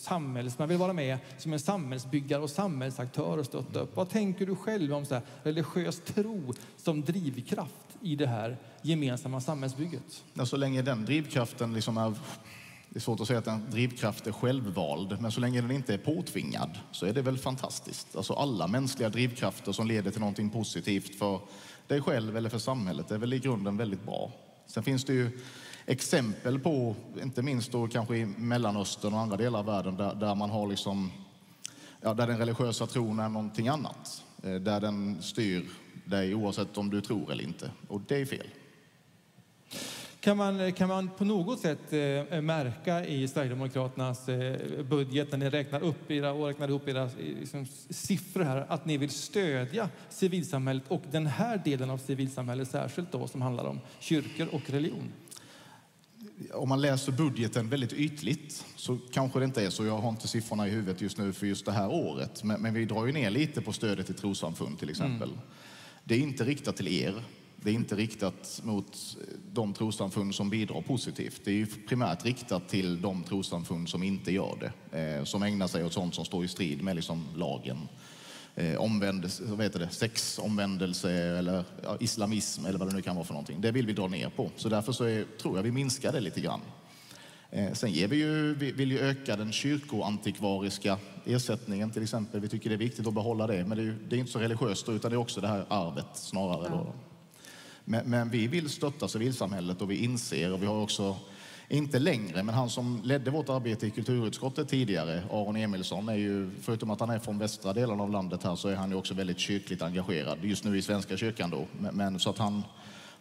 man vill vara med som en samhällsbyggare och samhällsaktör och stötta upp. Vad tänker du själv om så här religiös tro som drivkraft i det här gemensamma samhällsbygget? Ja, så länge den drivkraften liksom är... Det är svårt att säga att en drivkraft är självvald, men så länge den inte är påtvingad så är det väl fantastiskt. Alltså alla mänskliga drivkrafter som leder till någonting positivt för dig själv eller för samhället är väl i grunden väldigt bra. Sen finns det ju exempel på, inte minst då kanske i Mellanöstern och andra delar av världen, där man har liksom, ja, där den religiösa tron är någonting annat. Där den styr dig oavsett om du tror eller inte. Och det är fel. Kan man på något sätt märka i Sverigedemokraternas budget när ni räknar upp era liksom, siffror här att ni vill stödja civilsamhället och den här delen av civilsamhället särskilt då som handlar om kyrkor och religion? om man läser budgeten väldigt ytligt så kanske det inte är så. Jag har inte siffrorna i huvudet just nu för just det här året. Men vi drar ju ner lite på stödet till trossamfund till exempel. Mm. Det är inte riktat till er. Det är inte riktat mot de trossamfund som bidrar positivt. Det är ju primärt riktat till de trossamfund som inte gör det. Som ägnar sig åt sånt som står i strid med liksom lagen. Sexomvändelse eller ja, islamism eller vad det nu kan vara för någonting. Det vill vi dra ner på. Så därför så tror jag vi minskar det lite grann. Sen vill vi öka den kyrkoantikvariska ersättningen till exempel. Vi tycker det är viktigt att behålla det. Men det är inte så religiöst utan det är också det här arvet snarare. Ja. Då. Men vi vill stötta civilsamhället och vi inser, och vi har också, inte längre, men han som ledde vårt arbete i kulturutskottet tidigare, Aron Emilsson, är ju, förutom att han är från västra delen av landet här, så är han ju också väldigt kyrkligt engagerad, just nu i Svenska kyrkan då. Men så att han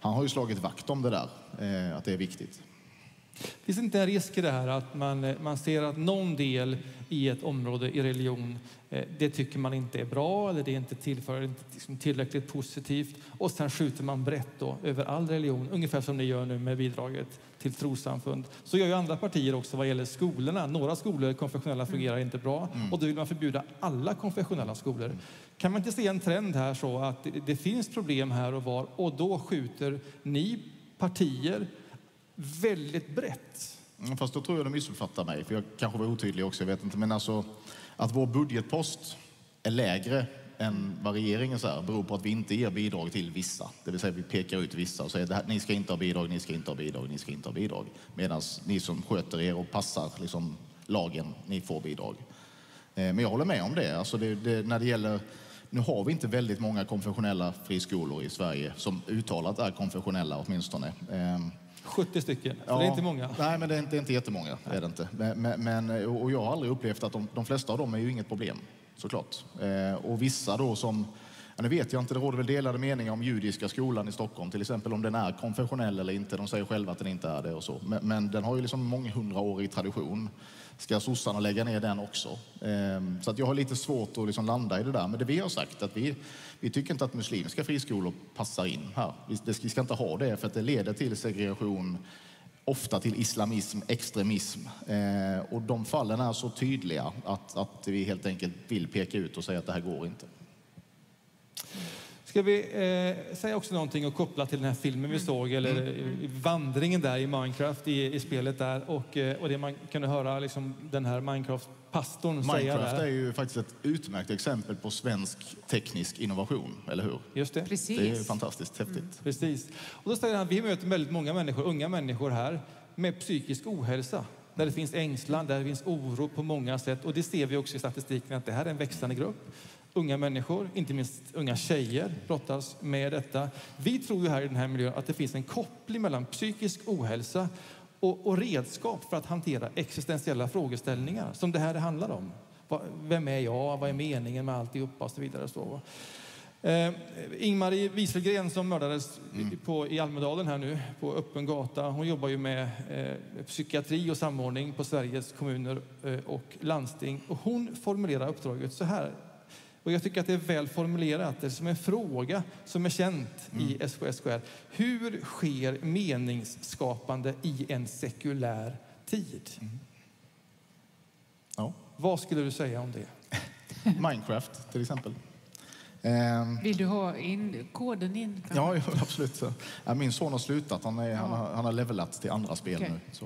har ju slagit vakt om det där, att det är viktigt. Finns inte en risk i det här att man ser att någon del i ett område i religion, det tycker man inte är bra eller det är inte tillför liksom tillräckligt positivt, och sen skjuter man brett då över all religion, ungefär som ni gör nu med bidraget till trossamfund. Så gör ju andra partier också vad gäller skolorna. Några skolor, konfessionella, fungerar inte bra och då vill man förbjuda alla konfessionella skolor. Kan man inte se en trend här så att det finns problem här och var, och då skjuter ni partier väldigt brett? Fast då tror jag de missuppfattar mig, för jag kanske var otydlig också, jag vet inte. Men alltså, att vår budgetpost är lägre än vad regeringen säger beror på att vi inte ger bidrag till vissa. Det vill säga vi pekar ut vissa och säger det här, ni ska inte ha bidrag, ni ska inte ha bidrag, ni ska inte ha bidrag. Medan ni som sköter er och passar liksom lagen, ni får bidrag. Men jag håller med om det. Alltså det när det gäller... Nu har vi inte väldigt många konfessionella friskolor i Sverige som uttalat är konfessionella åtminstone. 70 stycken, ja, det är inte många. Nej, men det är inte jättemånga, är det inte. Och jag har aldrig upplevt att de flesta av dem är ju inget problem, såklart. Och vissa då som, nu vet jag inte, det råder väl delade meningar om judiska skolan i Stockholm till exempel, om den är konfessionell eller inte. De säger själva att den inte är det och så. Men den har ju liksom månghundraårig tradition. Ska sossarna lägga ner den också? Så att jag har lite svårt att liksom landa i det där. Men det vi har sagt, att vi tycker inte att muslimska friskolor passar in här. Vi ska inte ha det, för att det leder till segregation, ofta till islamism, extremism. Och de fallen är så tydliga att vi helt enkelt vill peka ut och säga att det här går inte. Ska vi säga också någonting och koppla till den här filmen vi såg, eller vandringen där i Minecraft, i spelet där, och det man kunde höra liksom den här Minecraft-pastorn säga där. Minecraft är ju faktiskt ett utmärkt exempel på svensk teknisk innovation, eller hur? Just det. Precis. Det är ju fantastiskt häftigt. Mm. Precis. Och då säger han, vi möter väldigt många människor, unga människor här, med psykisk ohälsa. Där det finns ängslan, där det finns oro på många sätt, och det ser vi också i statistiken att det här är en växande grupp. Unga människor, inte minst unga tjejer, brottas med detta. Vi tror ju här i den här miljön att det finns en koppling mellan psykisk ohälsa och redskap för att hantera existentiella frågeställningar som det här handlar om. Vem är jag? Vad är meningen med alltihopa? Och så vidare. Så. Ingmarie Wieselgren som mördades i Almedalen här nu på öppen gata. Hon jobbar ju med psykiatri och samordning på Sveriges kommuner och landsting. Och hon formulerar uppdraget så här. Och jag tycker att det är väl formulerat. Det är som en fråga som är känd i SKSKR. Hur sker meningsskapande i en sekulär tid? Mm. Ja. Vad skulle du säga om det? Minecraft till exempel. Vill du ha koden in? Ja, absolut. Så. Min son har slutat. Han har levelat till andra spel okay. Nu. Så.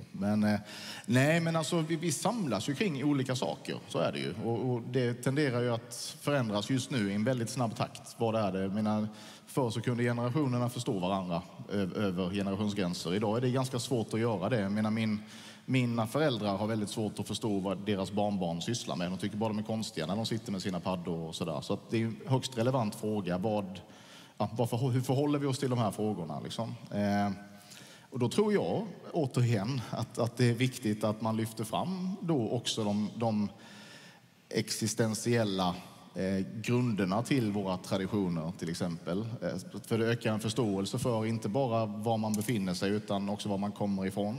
Men alltså, vi samlas ju kring olika saker. Så är det ju. Och det tenderar ju att förändras just nu i en väldigt snabb takt. Vad är det? Förr så kunde generationerna förstå varandra över generationsgränser. Idag är det ganska svårt att göra det. Mina föräldrar har väldigt svårt att förstå vad deras barnbarn sysslar med. De tycker bara de är konstiga när de sitter med sina paddor och sådär. Så att det är en högst relevant fråga. Hur förhåller vi oss till de här frågorna? Liksom? Och då tror jag återigen att det är viktigt att man lyfter fram då också de existentiella grunderna till våra traditioner till exempel. För det ökar en förståelse för inte bara var man befinner sig utan också var man kommer ifrån.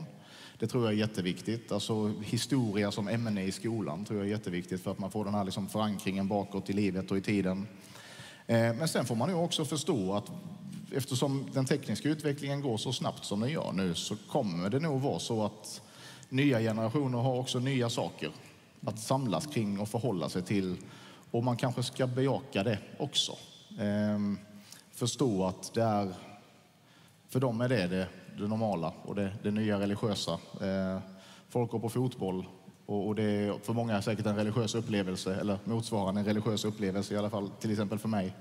Det tror jag är jätteviktigt. Alltså, historia som ämne i skolan tror jag är jätteviktigt för att man får den här liksom förankringen bakåt i livet och i tiden. Men sen får man ju också förstå att eftersom den tekniska utvecklingen går så snabbt som den gör nu, så kommer det nog vara så att nya generationer har också nya saker att samlas kring och förhålla sig till. Och man kanske ska bejaka det också. Förstå att det är, för dem är det normala och det nya religiösa. Folk går på fotboll och det är för många säkert en religiös upplevelse, eller motsvarande en religiös upplevelse i alla fall, till exempel för mig.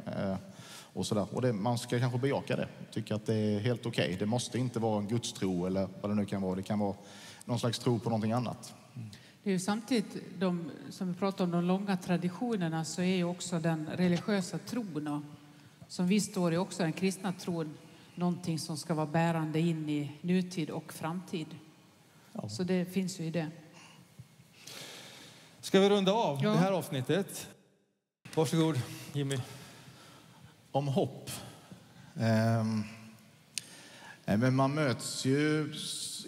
Och sådär. Och man ska kanske bejaka det. Tycka att det är helt okej. Det måste inte vara en gudstro eller vad det nu kan vara. Det kan vara någon slags tro på någonting annat. Det är ju samtidigt, som vi pratar om de långa traditionerna, så är ju också den religiösa tron, som vi står i också, den kristna tron, någonting som ska vara bärande in i nutid och framtid. Ja. Så det finns ju i det. Ska vi runda av det här avsnittet? Varsågod, Jimmy. Om hopp. Men man möts ju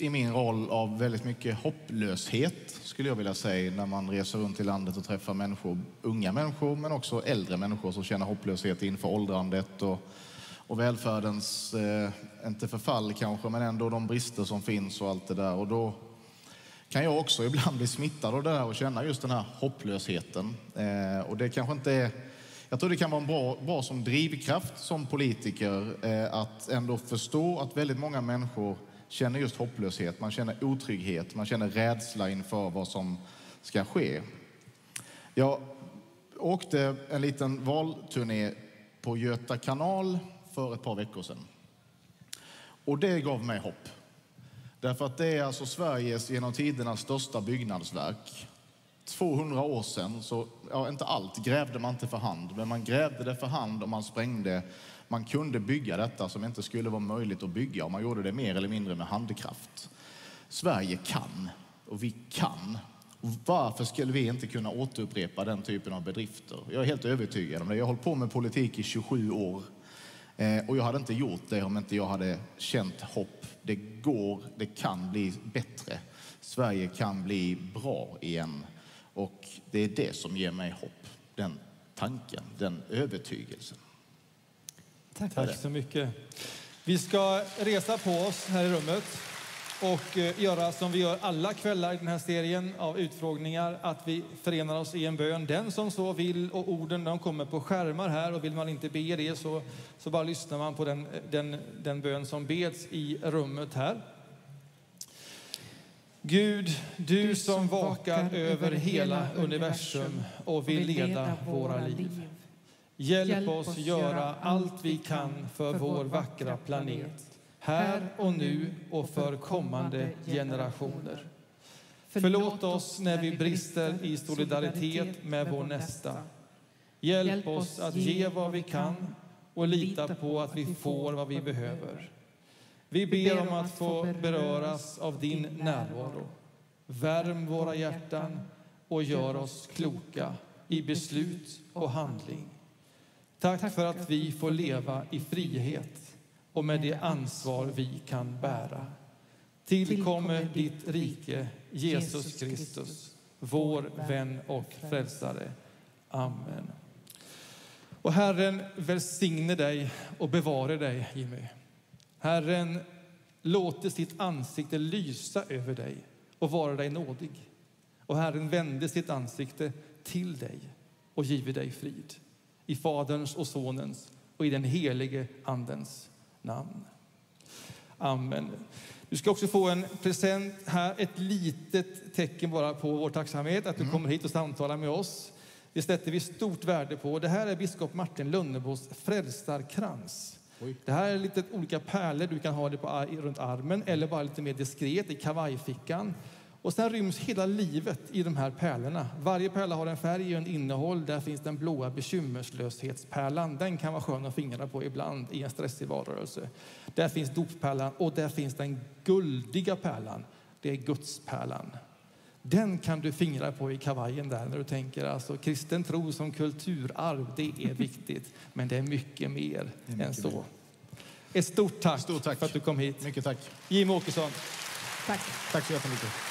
i min roll av väldigt mycket hopplöshet, skulle jag vilja säga, när man reser runt i landet och träffar människor, unga människor men också äldre människor som känner hopplöshet inför åldrandet och välfärdens, inte förfall kanske, men ändå de brister som finns och allt det där. Och då kan jag också ibland bli smittad av det där och känna just den här hopplösheten. Och det kanske inte är... Jag tror det kan vara en bra som drivkraft som politiker att ändå förstå att väldigt många människor känner just hopplöshet. Man känner otrygghet, man känner rädsla inför vad som ska ske. Jag åkte en liten valturné på Göta kanal för ett par veckor sedan. Och det gav mig hopp. Därför att det är alltså Sveriges genom tidernas största byggnadsverk. 200 år sedan så, inte allt grävde man inte för hand, men man grävde det för hand och man sprängde. Man kunde bygga detta som inte skulle vara möjligt att bygga, och man gjorde det mer eller mindre med handkraft. Sverige kan, och vi kan. Och varför skulle vi inte kunna återupprepa den typen av bedrifter? Jag är helt övertygad om det. Jag har hållit på med politik i 27 år och jag hade inte gjort det om inte jag hade känt hopp. Det går, det kan bli bättre. Sverige kan bli bra igen. Och det är det som ger mig hopp, den tanken, den övertygelsen. Tack så mycket. Vi ska resa på oss här i rummet och göra som vi gör alla kvällar i den här serien av utfrågningar, att vi förenar oss i en bön. Den som så vill, och orden de kommer på skärmar här, och vill man inte be det så bara lyssnar man på den bön som beds i rummet här. Gud, du som vakar över hela universum och vill leda våra liv. Hjälp oss göra allt vi kan för vår vackra planet, här och nu och för kommande generationer. Förlåt oss när vi brister i solidaritet med vår nästa. Hjälp oss att ge vad vi kan och lita på att vi får vad vi behöver. Vi ber om att få beröras av din närvaro. Värm våra hjärtan och gör oss kloka i beslut och handling. Tack för att vi får leva i frihet och med det ansvar vi kan bära. Tillkommer ditt rike, Jesus Kristus, vår vän och frälsare. Amen. Och Herren välsigne dig och bevare dig, Jimmy. Herren låter sitt ansikte lysa över dig och vara dig nådig. Och Herren vände sitt ansikte till dig och giver dig frid. I Faderns och Sonens och i den helige Andens namn. Amen. Du ska också få en present här. Ett litet tecken bara på vår tacksamhet att du kommer hit och samtalar med oss. Det sätter vi stort värde på. Det här är biskop Martin Lönnebos frälsarkrans. Det här är lite olika pärlor. Du kan ha det på, runt armen, eller bara lite mer diskret i kavajfickan. Och sen ryms hela livet i de här pärlorna. Varje pärla har en färg och en innehåll. Där finns den blåa bekymmerslöshetspärlan. Den kan vara skön att fingra på ibland i en stressig valrörelse. Där finns doppärlan, och där finns den guldiga pärlan. Det är Gudspärlan. Den kan du fingra på i kavajen där när du tänker, alltså kristen tro som kulturarv, det är viktigt. Men det är mycket mer än så. Mer. Ett stort tack för att du kom hit. Mycket tack. Jim Åkesson. Tack. Tack så jättemycket.